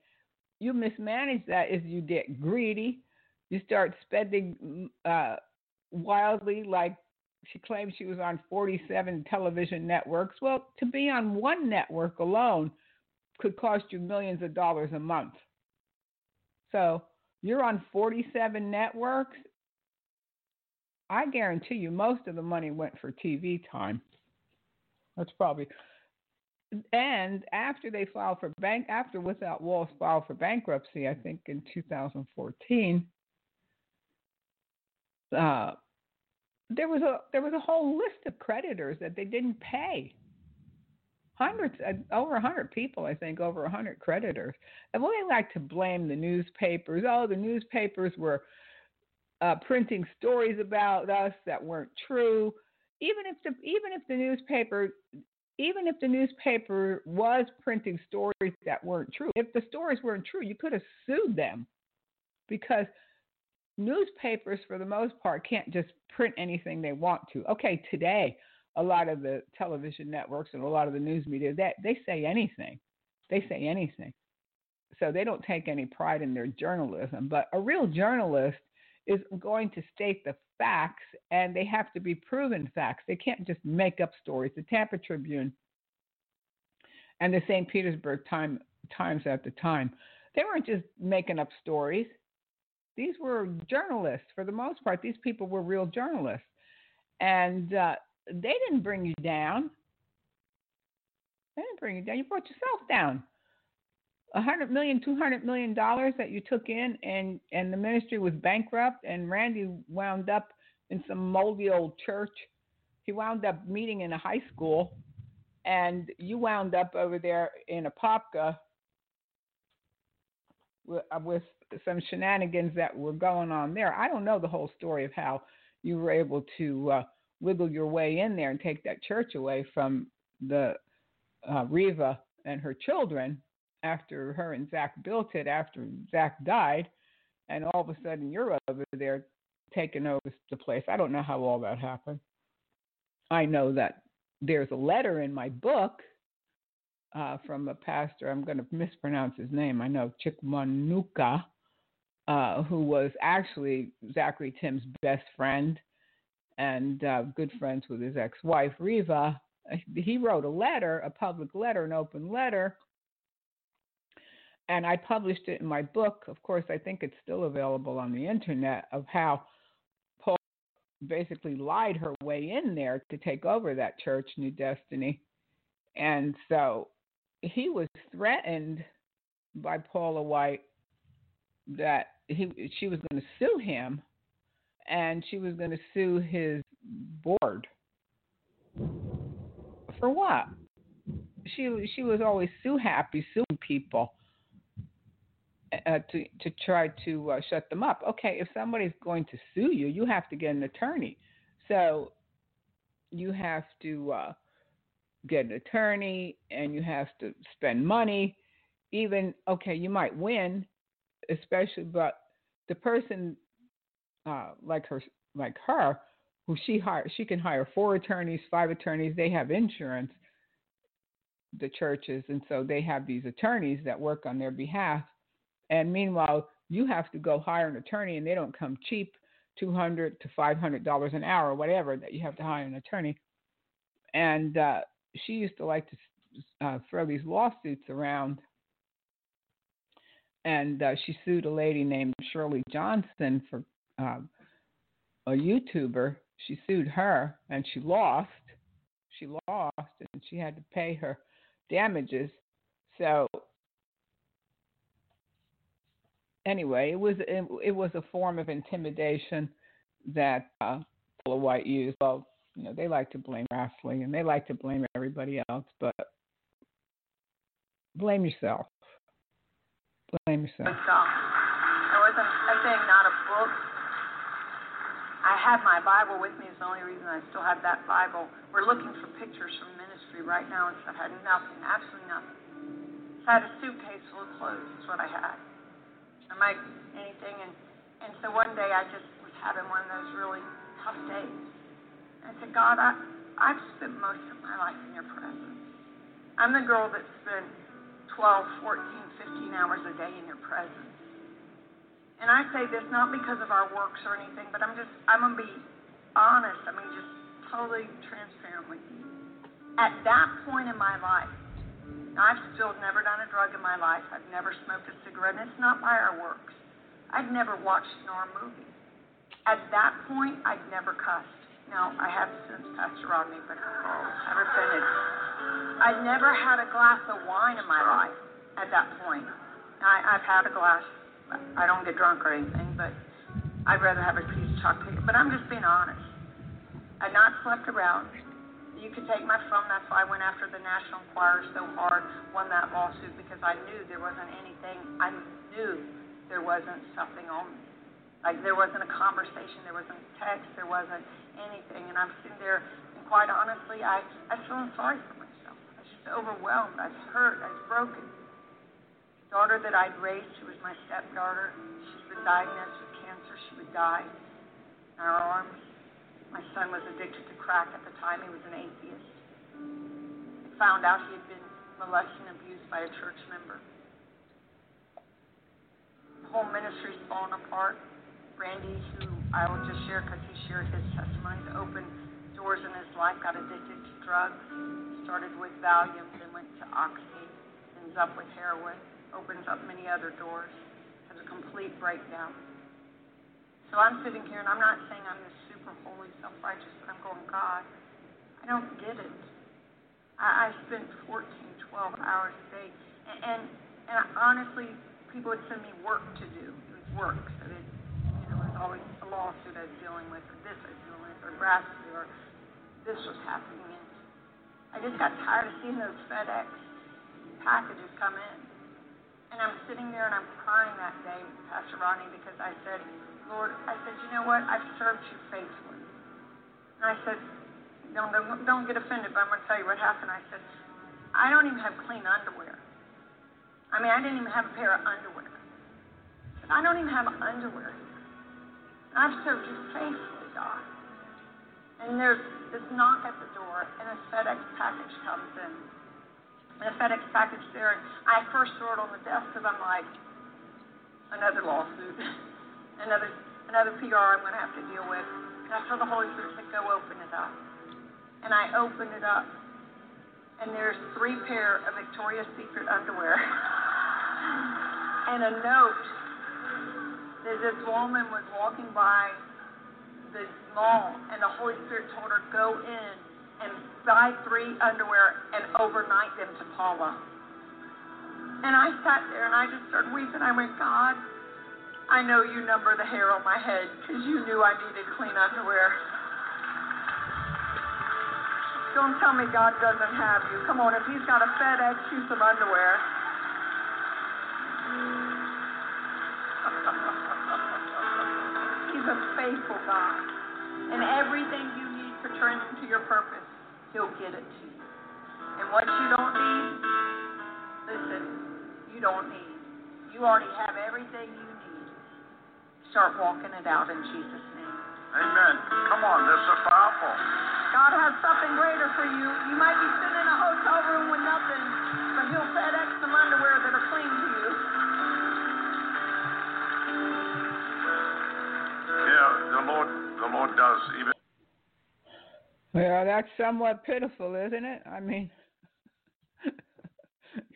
you mismanage that is you get greedy. You start spending wildly, like she claimed she was on 47 television networks. Well, to be on one network alone could cost you millions of dollars a month. So you're on 47 networks. I guarantee you most of the money went for TV time. That's probably. And after they filed for after Without Walls filed for bankruptcy, I think in 2014, there was a whole list of creditors that they didn't pay. Over 100 people, I think, over 100 creditors. And we like to blame the newspapers. Oh, the newspapers were printing stories about us that weren't true. Even if the newspaper was printing stories that weren't true, if the stories weren't true, you could have sued them, because newspapers, for the most part, can't just print anything they want to. Okay, today, a lot of the television networks and a lot of the news media, that they say anything. So they don't take any pride in their journalism. But a real journalist is going to state the facts, and they have to be proven facts. They can't just make up stories. The Tampa Tribune and the St. Petersburg Times at the time, they weren't just making up stories. These were journalists. For the most part, these people were real journalists. And they didn't bring you down. They didn't bring you down. You brought yourself down. $100 million, $200 million that you took in, and the ministry was bankrupt, and Randy wound up in some moldy old church. He wound up meeting in a high school, and you wound up over there in Apopka with some shenanigans that were going on there. I don't know the whole story of how you were able to wiggle your way in there and take that church away from the Reva and her children after her and Zach built it, after Zach died, and all of a sudden you're over there taking over the place. I don't know how all that happened. I know that there's a letter in my book from a pastor, I'm going to mispronounce his name, I know, Chikmanuka, who was actually Zachary Tim's best friend and good friends with his ex-wife, Reva. He wrote a letter, a public letter, an open letter, and I published it in my book. Of course, I think it's still available on the internet, of how Paula basically lied her way in there to take over that church, New Destiny. And so he was threatened by Paula White that she was going to sue him, and she was going to sue his board. For what? She was always so happy suing people to try to shut them up. Okay, if somebody's going to sue you, you have to get an attorney. So you have to get an attorney, and you have to spend money. Even, okay, you might win, especially, but the person like her, who she can hire 4 attorneys, 5 attorneys. They have insurance, the churches, and so they have these attorneys that work on their behalf. And meanwhile, you have to go hire an attorney, and they don't come cheap, $200 to $500 an hour, whatever, that you have to hire an attorney. And she used to like to throw these lawsuits around. And she sued a lady named Shirley Johnson for a YouTuber. She sued her, and she lost. She lost, and she had to pay her damages. So anyway, it was a form of intimidation that Paula White used. Well, you know, they like to blame Rafley, and they like to blame everybody else, but blame yourself. Blame yourself. There wasn't a thing, not a book. I had my Bible with me. It's the only reason I still have that Bible. We're looking for pictures from ministry right now, and so I had nothing, absolutely nothing. I had a suitcase full of clothes. That's what I had. I might anything, and so one day I just was having one of those really tough days. I said, God, I've spent most of my life in your presence. I'm the girl that spent 12, 14, 15 hours a day in your presence. And I say this not because of our works or anything, but I'm going to be honest. I mean, just totally transparent with you. At that point in my life, I've still never done a drug in my life. I've never smoked a cigarette, and it's not by our works. I'd never watched nor a movie. At that point, I'd never cussed. Now, I have since Pastor Rodney, but I've repented. I'd never had a glass of wine in my life at that point. I've had a glass. I don't get drunk or anything, but I'd rather have a piece of chocolate. But I'm just being honest. I'd not slept around. You could take my phone. That's why I went after the National Enquirer so hard, won that lawsuit, because I knew there wasn't anything. I knew there wasn't something on me. Like, there wasn't a conversation. There wasn't a text. There wasn't anything. And I'm sitting there, and quite honestly, I was feeling sorry for myself. I was just overwhelmed. I was hurt. I was broken. Daughter that I'd raised, who was my stepdaughter, she's been diagnosed with cancer. She would die in our arms. My son was addicted to crack at the time. He was an atheist. I found out he had been molested and abused by a church member. The whole ministry's fallen apart. Randy, who I will just share because he shared his testimony, to open doors in his life, got addicted to drugs, started with Valium, then went to Oxy, ends up with heroin, opens up many other doors, has a complete breakdown. So I'm sitting here, and I'm not saying I'm this super holy, self-righteous, but I'm going, God, I don't get it. I spent 14, 12 hours a day, and I, honestly, people would send me work to do. It was work, so that always a lawsuit I was dealing with, or this I was dealing with, or grassy, or this was happening. And I just got tired of seeing those FedEx packages come in. And I'm sitting there and I'm crying that day, Pastor Rodney, because I said, Lord, I said, you know what? I've served you faithfully. And I said, don't get offended, but I'm going to tell you what happened. I said, I don't even have clean underwear. I mean, I didn't even have a pair of underwear. I don't even have underwear. I've served you faithfully, God. And there's this knock at the door, and a FedEx package comes in. And a FedEx package there, and I first throw it on the desk because I'm like, another lawsuit, another PR I'm going to have to deal with. And I feel the Holy Spirit said, go open it up. And I opened it up, and there's 3 pair of Victoria's Secret underwear and a note. This woman was walking by the mall, and the Holy Spirit told her, go in and buy 3 underwear and overnight them to Paula. And I sat there, and I just started weeping. I went, God, I know you number the hair on my head because you knew I needed clean underwear. Don't tell me God doesn't have you. Come on, if he's got a FedEx, you some underwear. He's a faithful God. And everything you need for turning to your purpose, he'll get it to you. And what you don't need, listen, you don't need. You already have everything you need. Start walking it out in Jesus' name. Amen. Come on, this is powerful. God has something greater for you. You might be sitting in a hotel room with nothing, but he'll FedEx some underwear that are clean to you. The Lord does even. Well, that's somewhat pitiful, isn't it? I mean,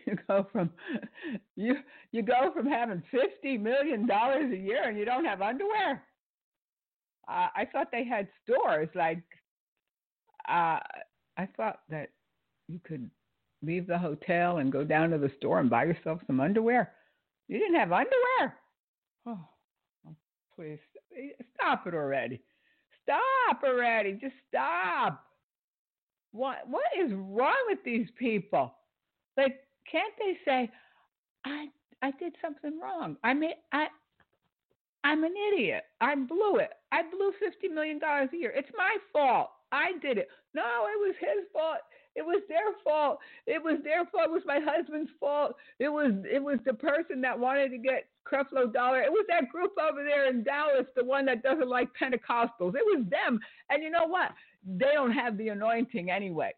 you go from having $50 million a year and you don't have underwear. I thought they had stores. Like, I thought that you could leave the hotel and go down to the store and buy yourself some underwear. You didn't have underwear. Oh, please. Stop it already. Stop already. Just stop. What is wrong with these people? Like, can't they say, I did something wrong. I mean, I'm an idiot. I blew it. I blew $50 million a year. It's my fault. I did it. No, it was his fault. It was their fault. It was their fault. It was my husband's fault. It was the person that wanted to get Creflo Dollar. It was that group over there in Dallas, the one that doesn't like Pentecostals. It was them. And you know what? They don't have the anointing anyway.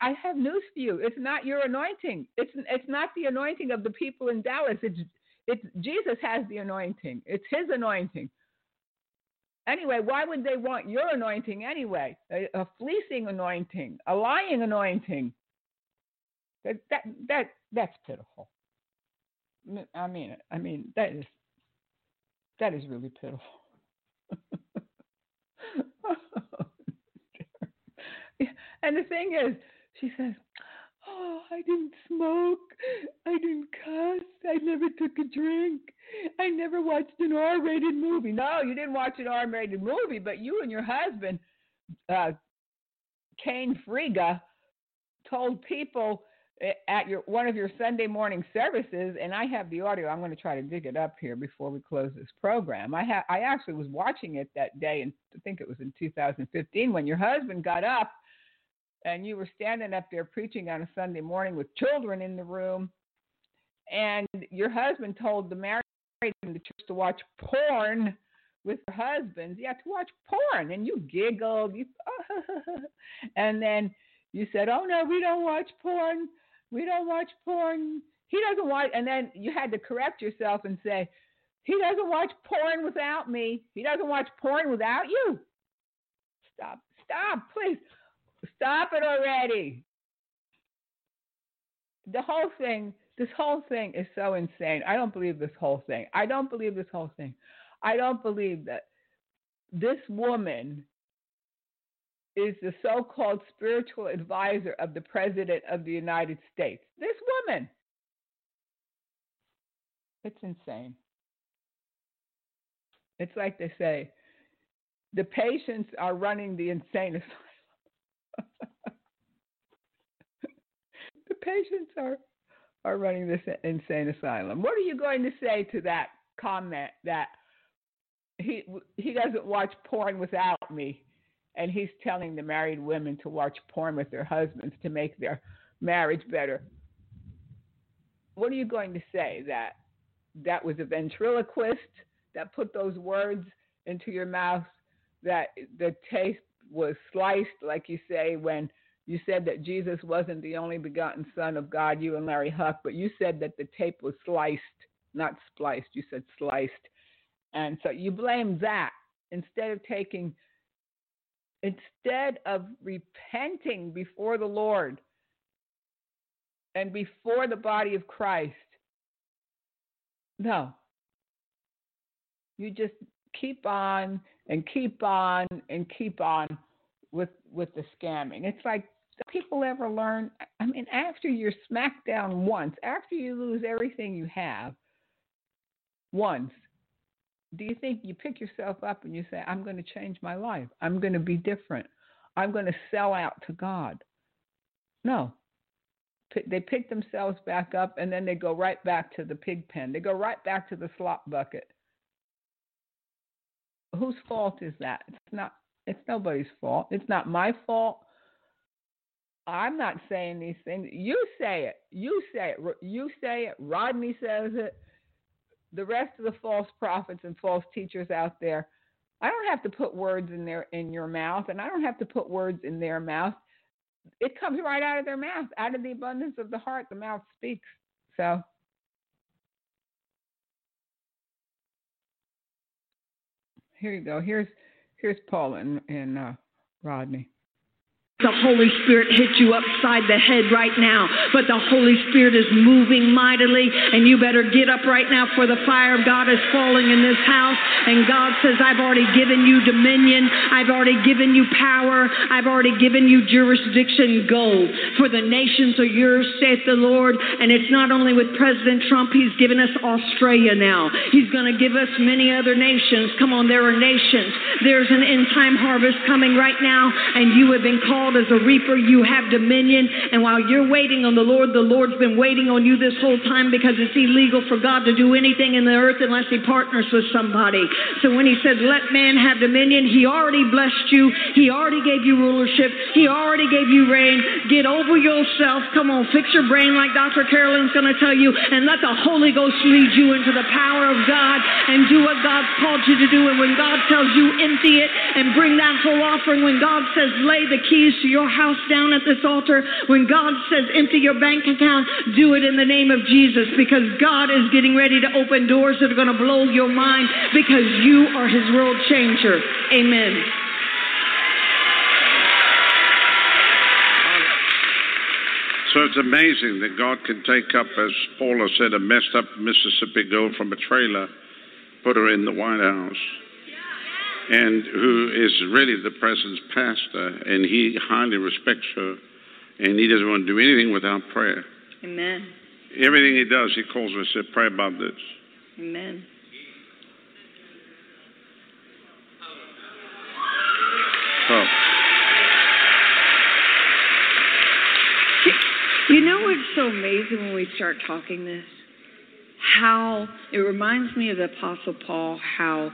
I have news for you. It's not your anointing. It's not the anointing of the people in Dallas. It's Jesus has the anointing. It's his anointing. Anyway, why would they want your anointing anyway? A fleecing anointing, a lying anointing. That's pitiful. I mean that is really pitiful. And the thing is, she says, "Oh, I didn't smoke. I didn't cuss. I never took a drink. I never watched an R-rated movie." No, you didn't watch an R-rated movie, but you and your husband, Cain Friga, told people at one of your Sunday morning services, and I have the audio. I'm going to try to dig it up here before we close this program. I actually was watching it that day, and I think it was in 2015 when your husband got up and you were standing up there preaching on a Sunday morning with children in the room, and your husband told the married in the church to watch porn with their husbands. Yeah, to watch porn. And you giggled. And then you said, "Oh, no, we don't watch porn. We don't watch porn. He doesn't watch." And then you had to correct yourself and say, He doesn't watch porn without me. He doesn't watch porn without you. Stop. Stop, please. Stop it already. The whole thing, this whole thing is so insane. I don't believe this whole thing. I don't believe that this woman is the so-called spiritual advisor of the President of the United States. This woman. It's insane. It's like they say, the patients are running the insane asylum. The patients are running this insane asylum. What are you going to say to that comment that he doesn't watch porn without me, and he's telling the married women to watch porn with their husbands to make their marriage better? What are you going to say? That was a ventriloquist that put those words into your mouth, that the taste was sliced, like you say, when you said that Jesus wasn't the only begotten Son of God, you and Larry Huck, but you said that the tape was sliced, not spliced. You said sliced. And so you blame that instead of repenting before the Lord and before the body of Christ. No. You just keep on and keep on and keep on with the scamming. It's like, do people ever learn? I mean, after you're smacked down once, after you lose everything you have once, do you think you pick yourself up and you say, I'm going to change my life. I'm going to be different. I'm going to sell out to God. No. They pick themselves back up, and then they go right back to the pig pen. They go right back to the slop bucket. Whose fault is that? It's nobody's fault. It's not my fault. I'm not saying these things. You say it. Rodney says it. The rest of the false prophets and false teachers out there, I don't have to put words in your mouth, and I don't have to put words in their mouth. It comes right out of their mouth. Out of the abundance of the heart, the mouth speaks. So here you go. Here's Paula and Rodney. The Holy Spirit hit you upside the head right now, but the Holy Spirit is moving mightily, and you better get up right now, for the fire of God is falling in this house, and God says, I've already given you dominion, I've already given you power, I've already given you jurisdiction. Go, for the nations are yours, saith the Lord. And it's not only with President Trump. He's given us Australia now. He's going to give us many other nations. Come on, there are nations. There's an end time harvest coming right now, and you have been called as a reaper. You have dominion, and while you're waiting on the Lord's been waiting on you this whole time, because it's illegal for God to do anything in the earth unless he partners with somebody. So when he said, let man have dominion, he already blessed you. He already gave you rulership. He already gave you reign. Get over yourself. Come on, fix your brain like Dr. Carolyn's going to tell you, and let the Holy Ghost lead you into the power of God, and do what God's called you to do. And when God tells you, empty it and bring that whole offering. When God says, lay the keys to your house down at this altar. When God says empty your bank account, do it in the name of Jesus, because God is getting ready to open doors that are going to blow your mind, because you are his world changer. Amen. So it's amazing that God can take up, as Paula said, a messed up Mississippi girl from a trailer, put her in the White House, and who is really the president's pastor, and he highly respects her, and he doesn't want to do anything without prayer. Amen. Everything he does, he calls her and says, pray about this. Amen. So. You know what's so amazing when we start talking this? How it reminds me of the Apostle Paul, how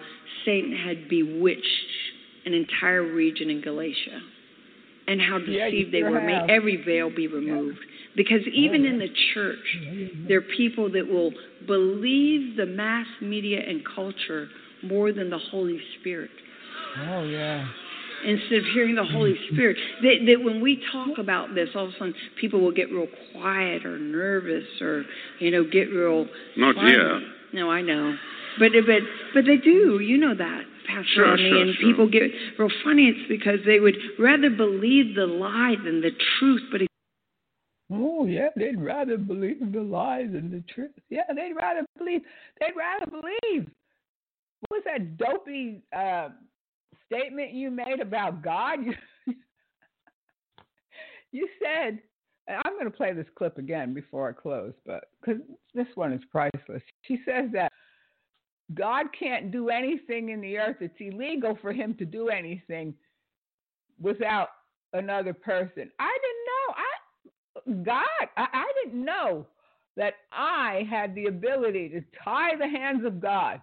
Satan had bewitched an entire region in Galatia, and how deceived they were. May every veil be removed. Because even in the church, there are people that will believe the mass media and culture more than the Holy Spirit. Oh, yeah. Instead of hearing the Holy Spirit, that when we talk about this, all of a sudden people will get real quiet or nervous, or, get real. Not quiet. Yet. No, I know. But they do. You know that, Pastor Rodney. Sure. People get real funny. It's because they would rather believe the lie than the truth. But oh yeah, they'd rather believe the lie than the truth. Yeah, they'd rather believe. They'd rather believe. What was that dopey statement you made about God? You said, and I'm going to play this clip again before I close, but because this one is priceless. She says that God can't do anything in the earth. It's illegal for him to do anything without another person. I didn't know. I didn't know that I had the ability to tie the hands of God,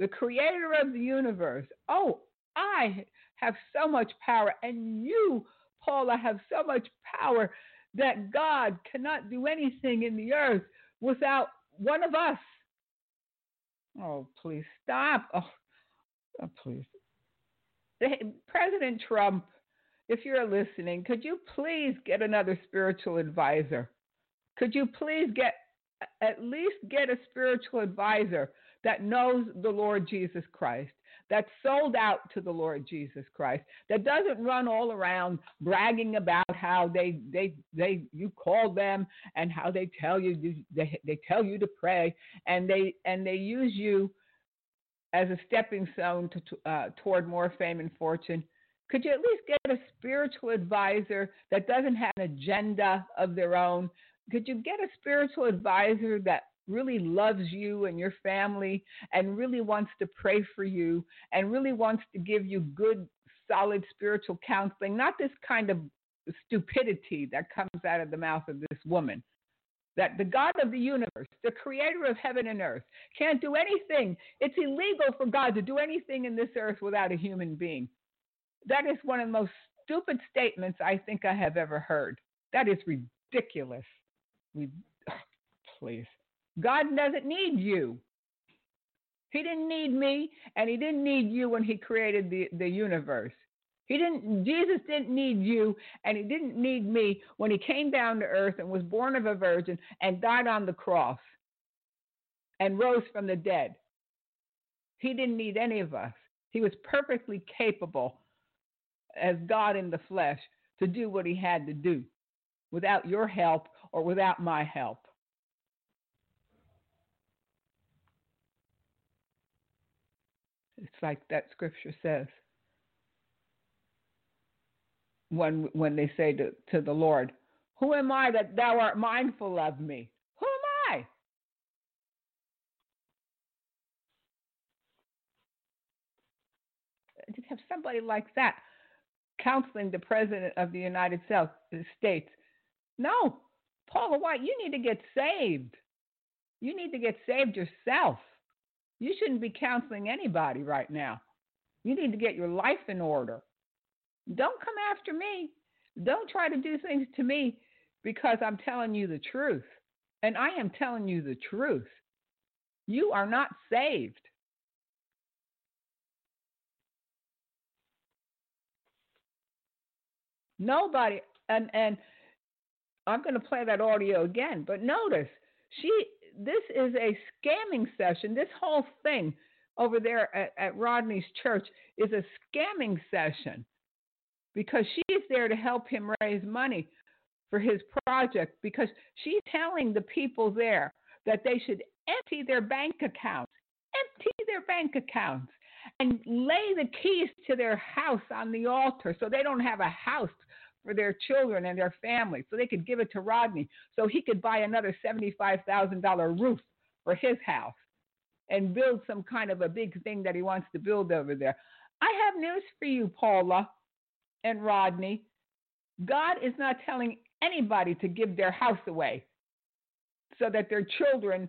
the creator of the universe. Oh, I have so much power. And you, Paula, have so much power that God cannot do anything in the earth without one of us. Oh, please stop. Oh, please. President Trump, if you're listening, could you please get another spiritual advisor? Could you please at least get a spiritual advisor that knows the Lord Jesus Christ, that's sold out to the Lord Jesus Christ, that doesn't run all around bragging about how they you call them and how they tell you they tell you to pray, and they use you as a stepping stone toward more fame and fortune. Could you at least get a spiritual advisor that doesn't have an agenda of their own? Could you get a spiritual advisor that really loves you and your family and really wants to pray for you and really wants to give you good, solid spiritual counseling, not this kind of stupidity that comes out of the mouth of this woman, that the God of the universe, the creator of heaven and earth, can't do anything. It's illegal for God to do anything in this earth without a human being. That is one of the most stupid statements I think I have ever heard. That is ridiculous. Please. God doesn't need you. He didn't need me, and he didn't need you when he created the universe. Jesus didn't need you, and he didn't need me when he came down to earth and was born of a virgin and died on the cross and rose from the dead. He didn't need any of us. He was perfectly capable as God in the flesh to do what he had to do without your help or without my help. It's like that scripture says, when they say to the Lord, who am I that thou art mindful of me? Who am I? To have somebody like that counseling the President of the United States. No, Paula White, you need to get saved. You need to get saved yourself. You shouldn't be counseling anybody right now. You need to get your life in order. Don't come after me. Don't try to do things to me because I'm telling you the truth. And I am telling you the truth. You are not saved. Nobody, and I'm going to play that audio again, but notice, this is a scamming session. This whole thing over there at Rodney's church is a scamming session because she is there to help him raise money for his project, because she's telling the people there that they should empty their bank accounts, and lay the keys to their house on the altar so they don't have a house for their children and their family, so they could give it to Rodney so he could buy another $75,000 roof for his house and build some kind of a big thing that he wants to build over there. I have news for you, Paula and Rodney. God is not telling anybody to give their house away so that their children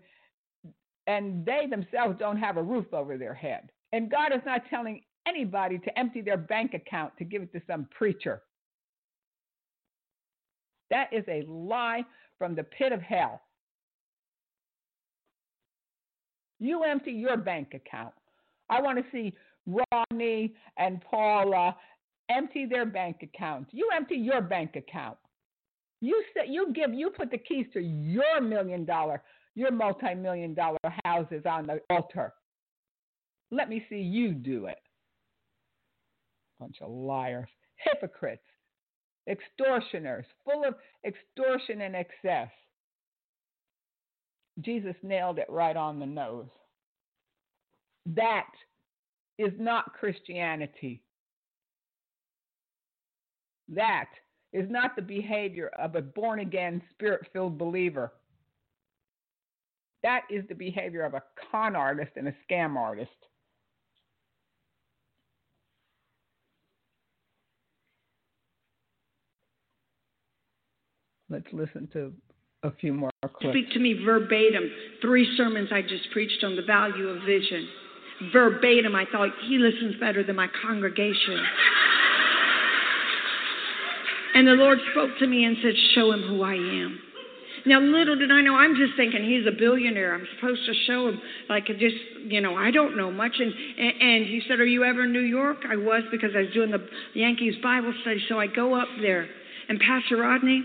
and they themselves don't have a roof over their head. And God is not telling anybody to empty their bank account to give it to some preacher. That is a lie from the pit of hell. You empty your bank account. I want to see Rodney and Paula empty their bank accounts. You empty your bank account. You put the keys to your multi-million dollar houses on the altar Let me see you do it. Bunch of liars, hypocrites, extortioners, full of extortion and excess. Jesus nailed it right on the nose. That is not Christianity. That is not the behavior of a born-again, spirit-filled believer. That is the behavior of a con artist and a scam artist. Let's listen to a few more clips. Speak to me verbatim. 3 sermons I just preached on the value of vision. Verbatim, I thought, he listens better than my congregation. And the Lord spoke to me and said, show him who I am. Now, little did I know, I'm just thinking he's a billionaire. I'm supposed to show him, like, just, you know, I don't know much. And he said, are you ever in New York? I was, because I was doing the Yankees Bible study. So I go up there. And Pastor Rodney,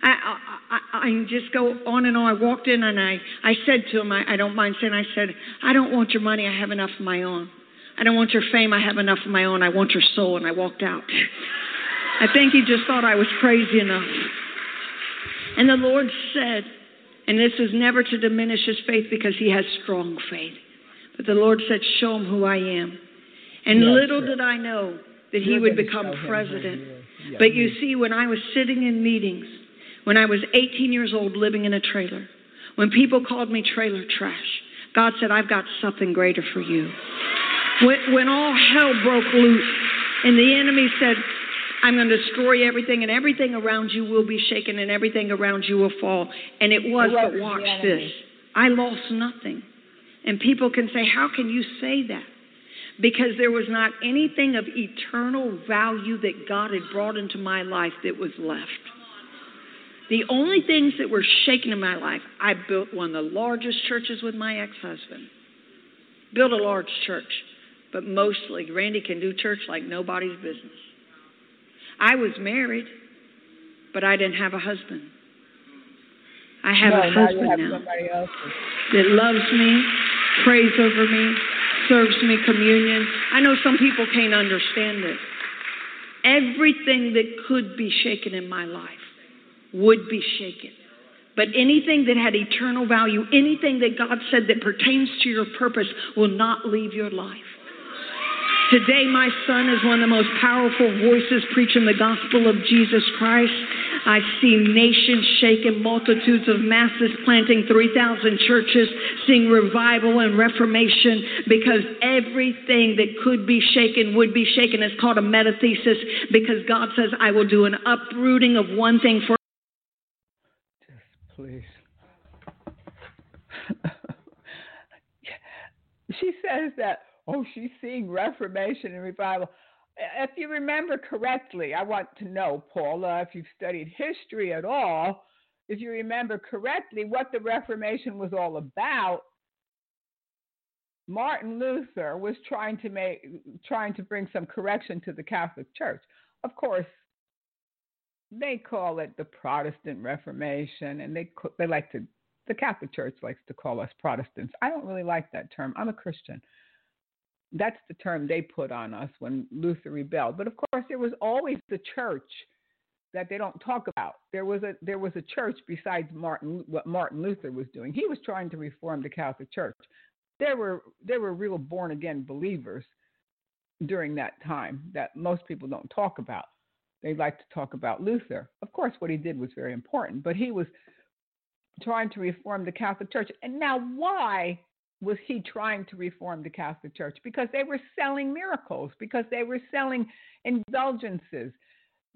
I just go on and on. I walked in and I said to him, I don't mind saying, I said, I don't want your money. I have enough of my own. I don't want your fame. I have enough of my own. I want your soul. And I walked out. I think he just thought I was crazy enough. And the Lord said, and this is never to diminish his faith because he has strong faith, but the Lord said, show him who I am. And yes, little did I know that he would become president. Yeah, but you see, when I was sitting in meetings, when I was 18 years old living in a trailer, when people called me trailer trash, God said, I've got something greater for you. When all hell broke loose and the enemy said, I'm going to destroy everything, and everything around you will be shaken, and everything around you will fall. And it was, but watch this. I lost nothing. And people can say, how can you say that? Because there was not anything of eternal value that God had brought into my life that was left. The only things that were shaken in my life, I built one of the largest churches with my ex-husband. Built a large church, but mostly Randy can do church like nobody's business. I was married, but I didn't have a husband. I have a husband now that loves me, prays over me, serves me communion. I know some people can't understand it. Everything that could be shaken in my life would be shaken. But anything that had eternal value, anything that God said that pertains to your purpose will not leave your life. Today, my son is one of the most powerful voices preaching the gospel of Jesus Christ. I see nations shaken, multitudes of masses planting 3,000 churches, seeing revival and reformation, because everything that could be shaken would be shaken. It's called a metathesis, because God says, I will do an uprooting of one thing for... Just please. She says that, oh, she's seeing reformation and revival. If you remember correctly, I want to know, Paula, if you've studied history at all, if you remember correctly what the Reformation was all about, Martin Luther was trying to bring some correction to the Catholic Church. Of course, they call it the Protestant Reformation, and they like to, the Catholic Church likes to call us Protestants. I don't really like that term. I'm a Christian. That's the term they put on us when Luther rebelled. But of course, there was always the church that they don't talk about. There was a church besides what Martin Luther was doing. He was trying to reform the Catholic Church. There were real born again believers during that time that most people don't talk about. They like to talk about Luther. Of course, what he did was very important, but he was trying to reform the Catholic Church. And now why was he trying to reform the Catholic Church? Because they were selling miracles, because they were selling indulgences.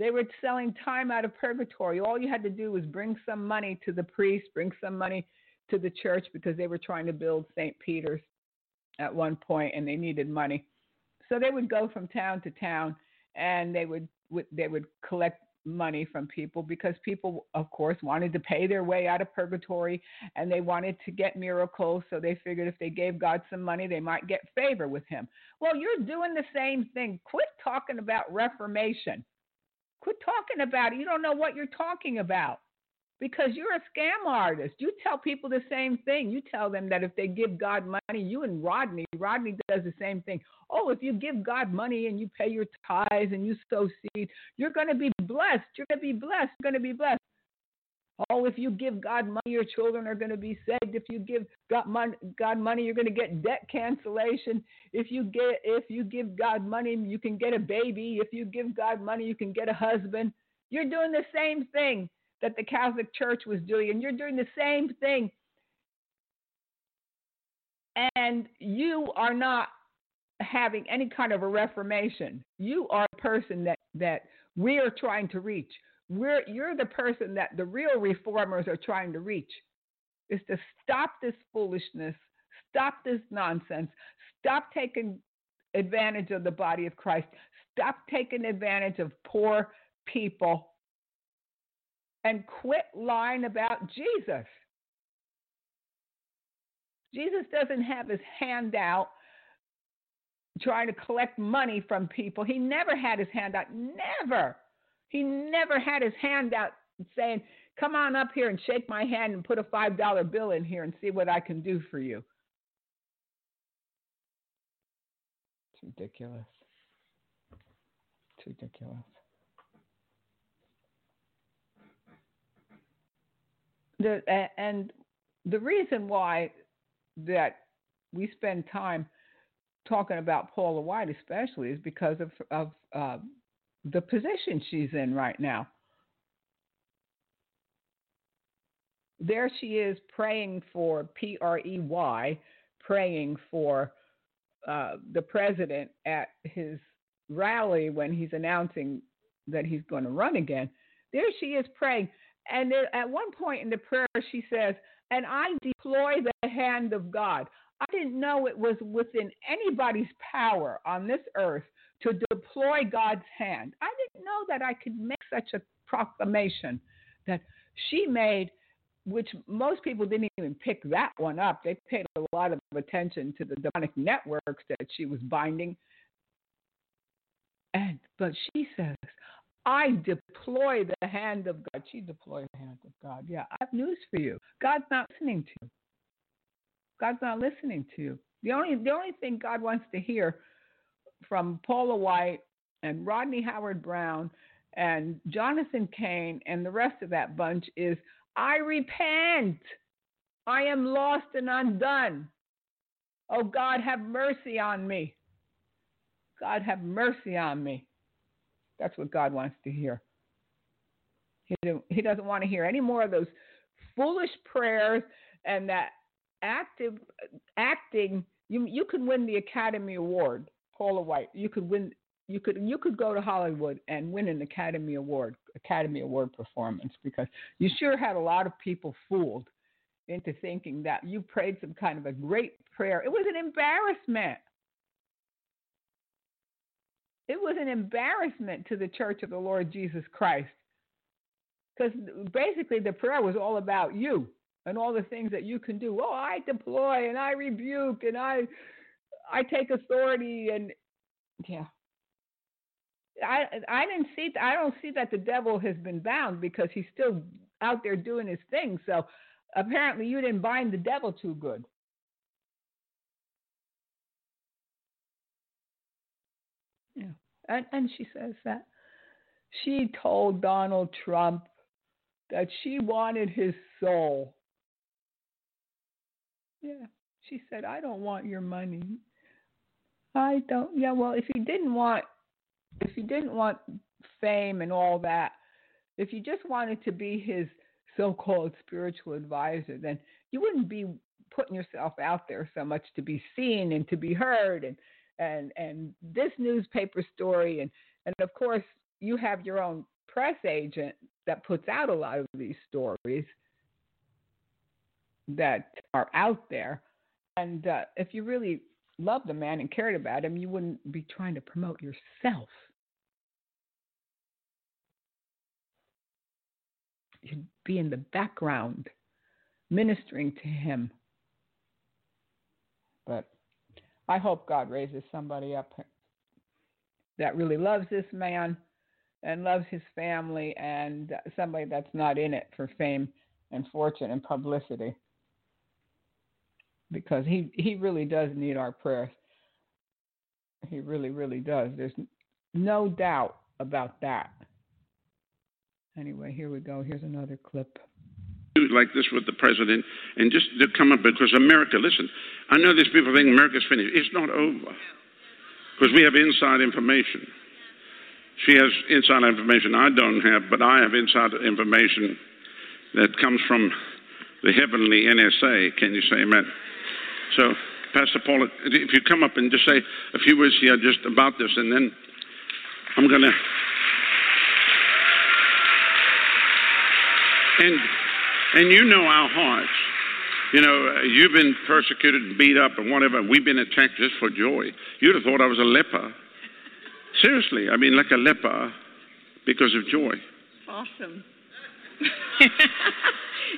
They were selling time out of purgatory. All you had to do was bring some money to the priest, bring some money to the church, because they were trying to build St. Peter's at one point and they needed money. So they would go from town to town and they would collect money from people, because people, of course, wanted to pay their way out of purgatory and they wanted to get miracles. So they figured if they gave God some money, they might get favor with him. Well, you're doing the same thing. Quit talking about reformation. Quit talking about it. You don't know what you're talking about, because you're a scam artist. You tell people the same thing. You tell them that if they give God money, you and Rodney does the same thing. Oh, if you give God money and you pay your tithes and you sow seed, you're going to be blessed. You're going to be blessed. You're going to be blessed. Oh, if you give God money, your children are going to be saved. If you give God money, you're going to get debt cancellation. If you give God money, you can get a baby. If you give God money, you can get a husband. You're doing the same thing that the Catholic Church was doing, and you're doing the same thing. And you are not having any kind of a reformation. You are a person that we are trying to reach. You're the person that the real reformers are trying to reach, is to stop this foolishness, stop this nonsense, stop taking advantage of the body of Christ, stop taking advantage of poor people, and quit lying about Jesus. Jesus doesn't have his hand out trying to collect money from people. He never had his hand out, never. He never had his hand out saying, come on up here and shake my hand and put a $5 bill in here and see what I can do for you. It's ridiculous. It's ridiculous. The reason why that we spend time talking about Paula White especially is because of the position she's in right now. There she is praying for Prey, praying for the president at his rally when he's announcing that he's going to run again. There she is praying. And there, at one point in the prayer, she says, and I deploy the hand of God. I didn't know it was within anybody's power on this earth to deploy God's hand. I didn't know that I could make such a proclamation that she made, which most people didn't even pick that one up. They paid a lot of attention to the demonic networks that she was binding. But she says, I deploy the hand of God. She deployed the hand of God. Yeah, I have news for you. God's not listening to you. God's not listening to you. The only thing God wants to hear from Paula White and Rodney Howard-Browne and Jonathan Cain and the rest of that bunch is, I repent. I am lost and undone. Oh, God, have mercy on me. God, have mercy on me. That's what God wants to hear. He doesn't want to hear any more of those foolish prayers and that acting. You can win the Academy Award. Paula White, you could win. You could go to Hollywood and win an Academy Award performance, because you sure had a lot of people fooled into thinking that you prayed some kind of a great prayer. It was an embarrassment. It was an embarrassment to the Church of the Lord Jesus Christ, because basically the prayer was all about you and all the things that you can do. Oh, I deploy and I rebuke and I take authority, and yeah. I don't see that the devil has been bound, because he's still out there doing his thing. So apparently you didn't bind the devil too good. Yeah. And she says that she told Donald Trump that she wanted his soul. Yeah. She said, I don't want your money. Well, if you didn't want fame and all that, if you just wanted to be his so-called spiritual advisor, then you wouldn't be putting yourself out there so much to be seen and to be heard, and this newspaper story, and of course you have your own press agent that puts out a lot of these stories that are out there, and if you really loved the man and cared about him, you wouldn't be trying to promote yourself. You'd be in the background ministering to him. But I hope God raises somebody up that really loves this man and loves his family and somebody that's not in it for fame and fortune and publicity. Because he really does need our prayers. He really, really does. There's no doubt about that. Anyway, here we go. Here's another clip. Like this with the president, and just to come up, because America, listen, I know these people think America's finished. It's not over, because we have inside information. She has inside information I don't have, but I have inside information that comes from the heavenly NSA. Can you say amen? So, Pastor Paula, if you come up and just say a few words here just about this, and then I'm going to... And you know our hearts. You know, you've been persecuted and beat up and whatever. We've been attacked just for joy. You'd have thought I was a leper. Seriously, I mean, like a leper because of joy. Awesome.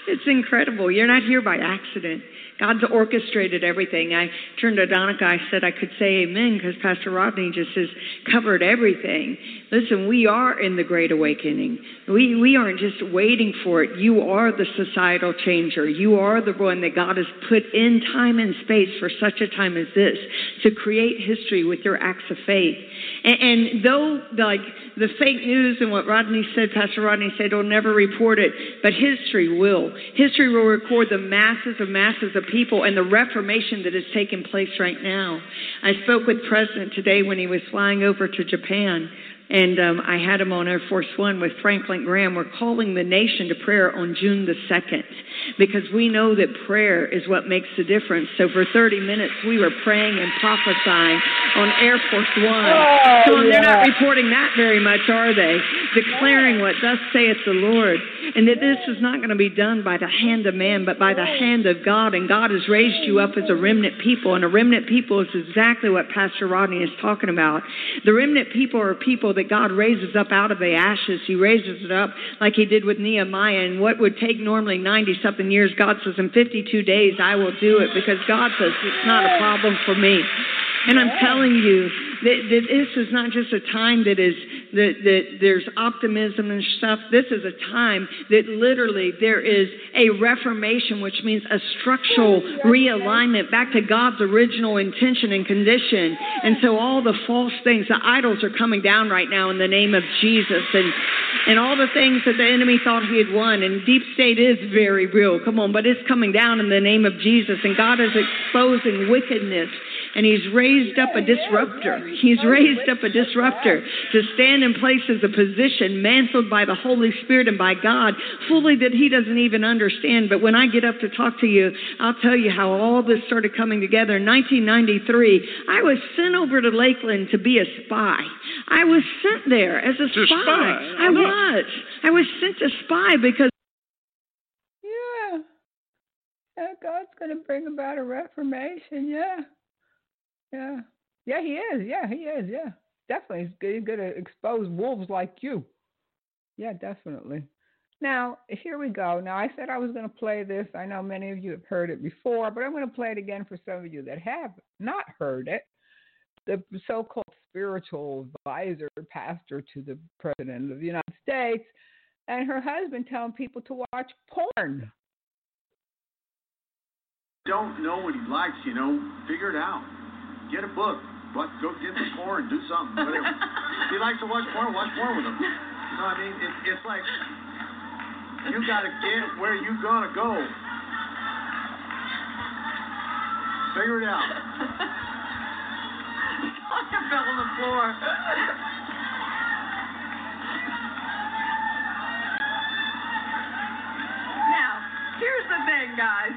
It's incredible. You're not here by accident. God's orchestrated everything. I turned to Donica. I said I could say amen because Pastor Rodney just has covered everything. Listen, we are in the Great Awakening. We aren't just waiting for it. You are the societal changer. You are the one that God has put in time and space for such a time as this to create history with your acts of faith. And though, like, the fake news and what Rodney said, Pastor Rodney said, will never report it, but history will. History will record the masses of people and the reformation that is taking place right now. I spoke with President today when he was flying over to Japan, and I had him on Air Force One with Franklin Graham. We're calling the nation to prayer on June the 2nd because we know that prayer is what makes the difference. So for 30 minutes, we were praying and prophesying on Air Force One. Oh, so yeah. They're not reporting that very much, are they? Declaring what thus saith the Lord. And that this is not going to be done by the hand of man, but by the hand of God. And God has raised you up as a remnant people. And a remnant people is exactly what Pastor Rodney is talking about. The remnant people are people that God raises up out of the ashes. He raises it up like he did with Nehemiah. And what would take normally 90-something years, God says, in 52 days, I will do it. Because God says, it's not a problem for me. And I'm telling you that this is not just a time that there's optimism and stuff. This is a time that literally there is a reformation, which means a structural realignment back to God's original intention and condition. And so all the false things, the idols are coming down right now in the name of Jesus. And all the things that the enemy thought he had won. And deep state is very real. Come on. But it's coming down in the name of Jesus. And God is exposing wickedness. And he's raised up a disruptor. He's raised up a disruptor to stand in place as a position mantled by the Holy Spirit and by God fully that he doesn't even understand. But when I get up to talk to you, I'll tell you how all this started coming together. In 1993, I was sent over to Lakeland to be a spy. I was sent there as a spy. I was sent to spy because... Yeah. God's going to bring about a reformation, yeah. Yeah. Yeah, he is. Yeah, he is. Yeah. Definitely. He's going to expose wolves like you. Yeah, definitely. Now, here we go. Now, I said I was going to play this. I know many of you have heard it before, but I'm going to play it again for some of you that have not heard it. The so-called spiritual advisor, pastor to the president of the United States, and her husband telling people to watch porn. Don't know what he likes, you know. Figure it out. Get a book, but go get some porn, do something, whatever. If he likes to watch porn with him. You know what I mean? It's like, you got to get where you going to go. Figure it out. I fell on the floor. Now, here's the thing, guys.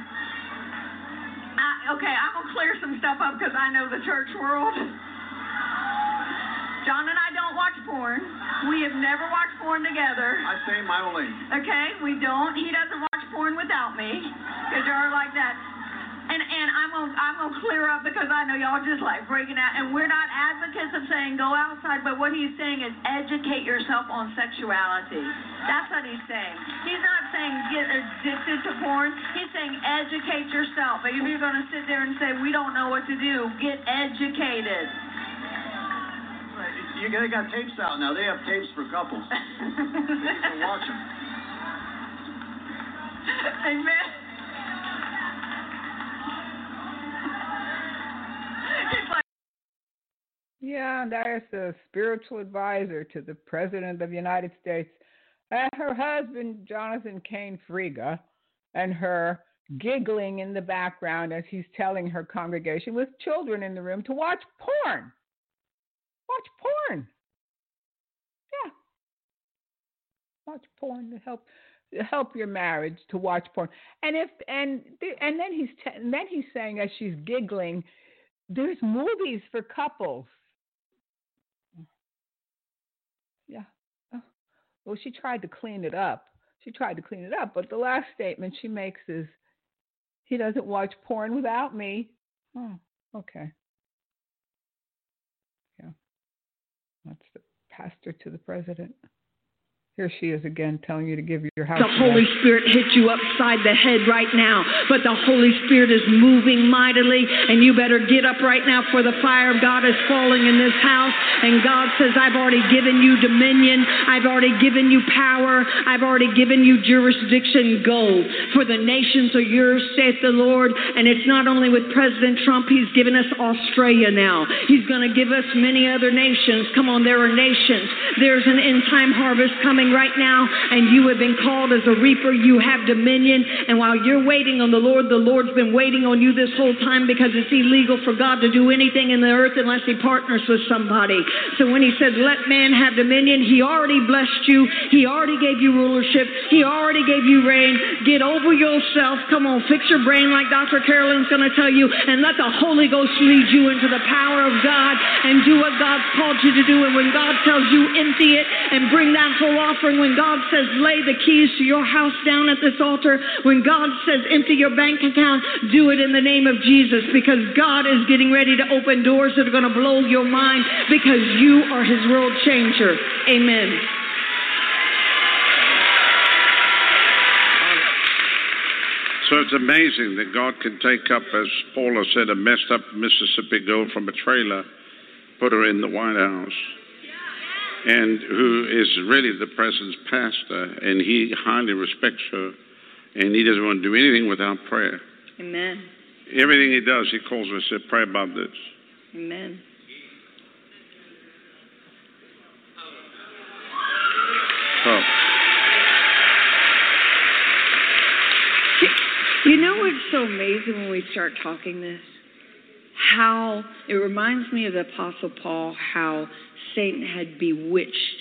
I'm going to clear some stuff up because I know the church world. John and I don't watch porn. We have never watched porn together. I stay my own lane. Okay, we don't. He doesn't watch porn without me because y'all are like that. And I'm gonna clear up because I know y'all just like breaking out. And we're not advocates of saying go outside, but what he's saying is educate yourself on sexuality. That's what he's saying. He's not saying get addicted to porn. He's saying educate yourself. If you're gonna sit there and say we don't know what to do, get educated. They got tapes out now. They have tapes for couples. You can watch them. Amen. Yeah, and there's the spiritual advisor to the President of the United States and her husband, Jonathan Cain Friga, and her giggling in the background as he's telling her congregation with children in the room to watch porn. Watch porn. Yeah. Watch porn to help your marriage, to watch porn. And then he's saying as she's giggling, there's movies for couples. Yeah. Well, she tried to clean it up. But the last statement she makes is, he doesn't watch porn without me. Oh, okay. Yeah. That's the pastor to the president. Here she is again telling you to give your house. The Holy Spirit hit you upside the head right now, but the Holy Spirit is moving mightily, and you better get up right now, for the fire of God is falling in this house, and God says, I've already given you dominion. I've already given you power. I've already given you jurisdiction. Go, for the nations are yours, saith the Lord. And it's not only with President Trump. He's given us Australia now. He's going to give us many other nations. Come on, there are nations. There's an end-time harvest coming right now, and you have been called as a reaper. You have dominion, and while you're waiting on the Lord's been waiting on you this whole time, because it's illegal for God to do anything in the earth unless he partners with somebody. So when he said, let man have dominion, he already blessed you. He already gave you rulership. He already gave you reign. Get over yourself. Come on, fix your brain like Dr. Carolyn's going to tell you, and let the Holy Ghost lead you into the power of God, and do what God's called you to do. And when God tells you, empty it and bring that whole offering. When God says, lay the keys to your house down at this altar. When God says, empty your bank account, do it in the name of Jesus, because God is getting ready to open doors that are going to blow your mind, because you are his world changer. Amen. So it's amazing that God can take up, as Paula said, a messed up Mississippi girl from a trailer, put her in the White House. And who is really the president's pastor, and he highly respects her, and he doesn't want to do anything without prayer. Amen. Everything he does, he calls her and says, pray about this. Amen. So. You know what's so amazing when we start talking this? How it reminds me of the Apostle Paul, how Satan had bewitched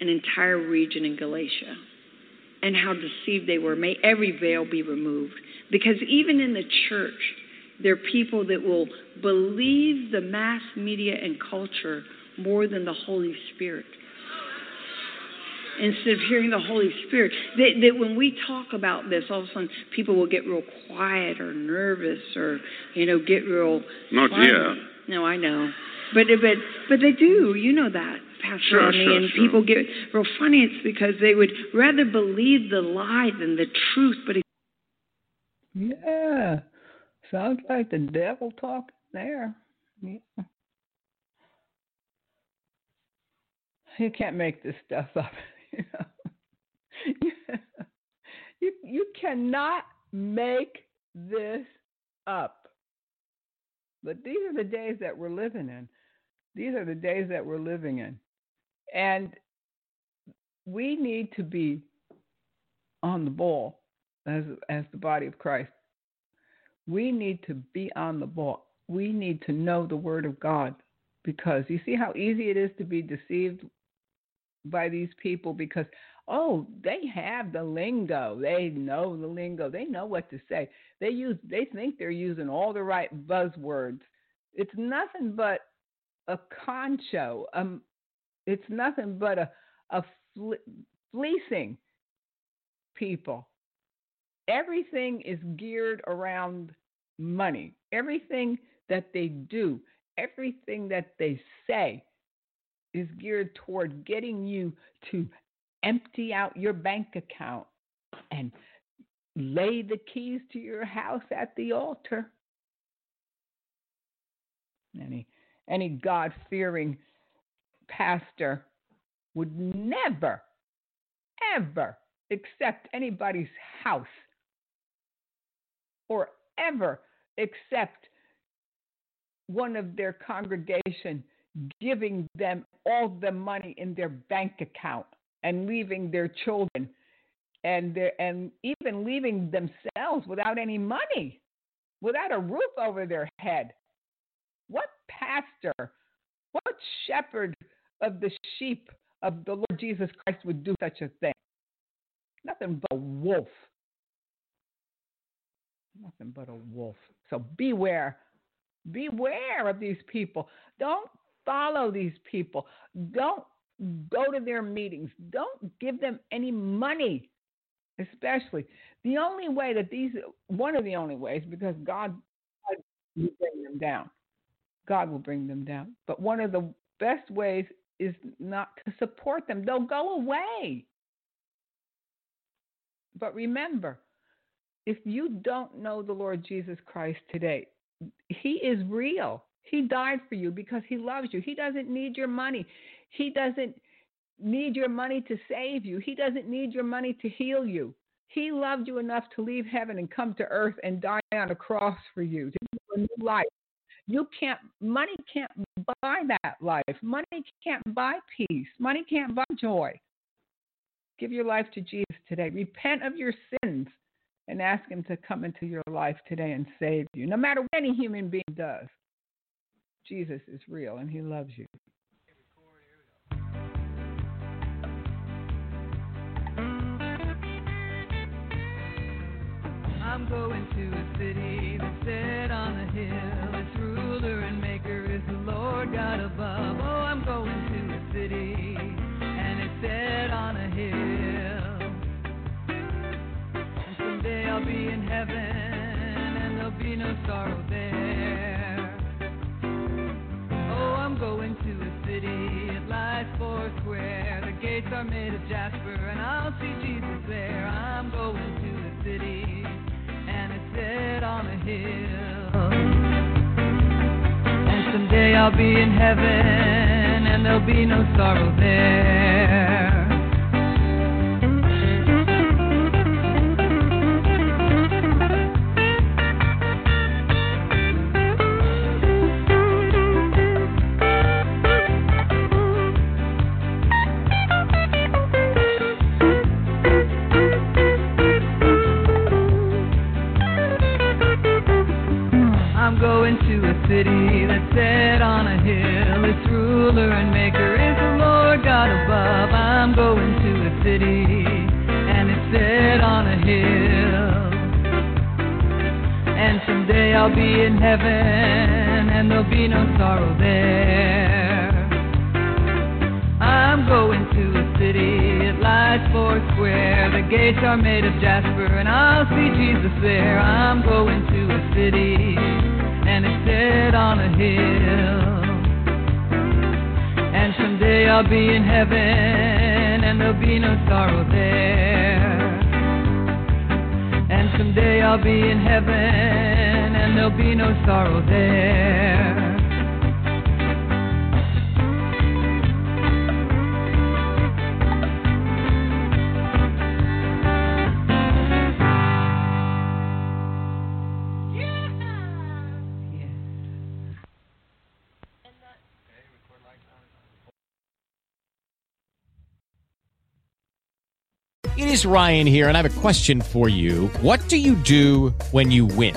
an entire region in Galatia, and how deceived they were. May every veil be removed, because even in the church, there are people that will believe the mass media and culture more than the Holy Spirit. Instead of hearing the Holy Spirit, that when we talk about this, all of a sudden people will get real quiet or nervous, or get real. Not yet. No, I know, but they do. You know that, Pastor Rodney, sure, and sure. People get real funny. It's because they would rather believe the lie than the truth. But yeah, sounds like the devil talking there. Yeah. You can't make this stuff up. You cannot make this up. But these are the days that we're living in. And we need to be on the ball as the body of Christ. We need to be on the ball. We need to know the word of God, because you see how easy it is to be deceived by these people, because, they have the lingo. They know the lingo. They know what to say. They think they're using all the right buzzwords. It's nothing but a con show. It's nothing but fleecing people. Everything is geared around money. Everything that they do, everything that they say is geared toward getting you to empty out your bank account and lay the keys to your house at the altar. Any God-fearing pastor would never, ever accept anybody's house or ever accept one of their congregation giving them all the money in their bank account and leaving their children and even leaving themselves without any money, without a roof over their head. What pastor, what shepherd of the sheep of the Lord Jesus Christ would do such a thing? Nothing but a wolf. Nothing but a wolf. So beware. Beware of these people. Don't follow these people. Don't go to their meetings. Don't give them any money, especially. The only way that these, one of the only ways, because God will bring them down. God will bring them down. But one of the best ways is not to support them. They'll go away. But remember, if you don't know the Lord Jesus Christ today, He is real. He died for you because He loves you. He doesn't need your money. He doesn't need your money to save you. He doesn't need your money to heal you. He loved you enough to leave heaven and come to earth and die on a cross for you, to give you a new life. Money can't buy that life. Money can't buy peace. Money can't buy joy. Give your life to Jesus today. Repent of your sins and ask Him to come into your life today and save you. No matter what any human being does, Jesus is real and He loves you. I'm going to a city that's set on a hill. Its ruler and maker is the Lord God above. Oh, I'm going to a city and it's set on a hill. And someday I'll be in heaven and there'll be no sorrow there. Oh, I'm going to a city, it lies four square. The gates are made of jasper and I'll see Jesus there. I'm going to a city. Set on a hill, and someday I'll be in heaven, and there'll be no sorrow there. City that's set on a hill, its ruler and maker is the Lord God above. I'm going to a city, and it's set on a hill. And someday I'll be in heaven, and there'll be no sorrow there. I'm going to a city, it lies four square. The gates are made of jasper, and I'll see Jesus there. I'm going to a city. And it's set on a hill. And someday I'll be in heaven, and there'll be no sorrow there. And someday I'll be in heaven, and there'll be no sorrow there. It is Ryan here, and I have a question for you. What do you do when you win?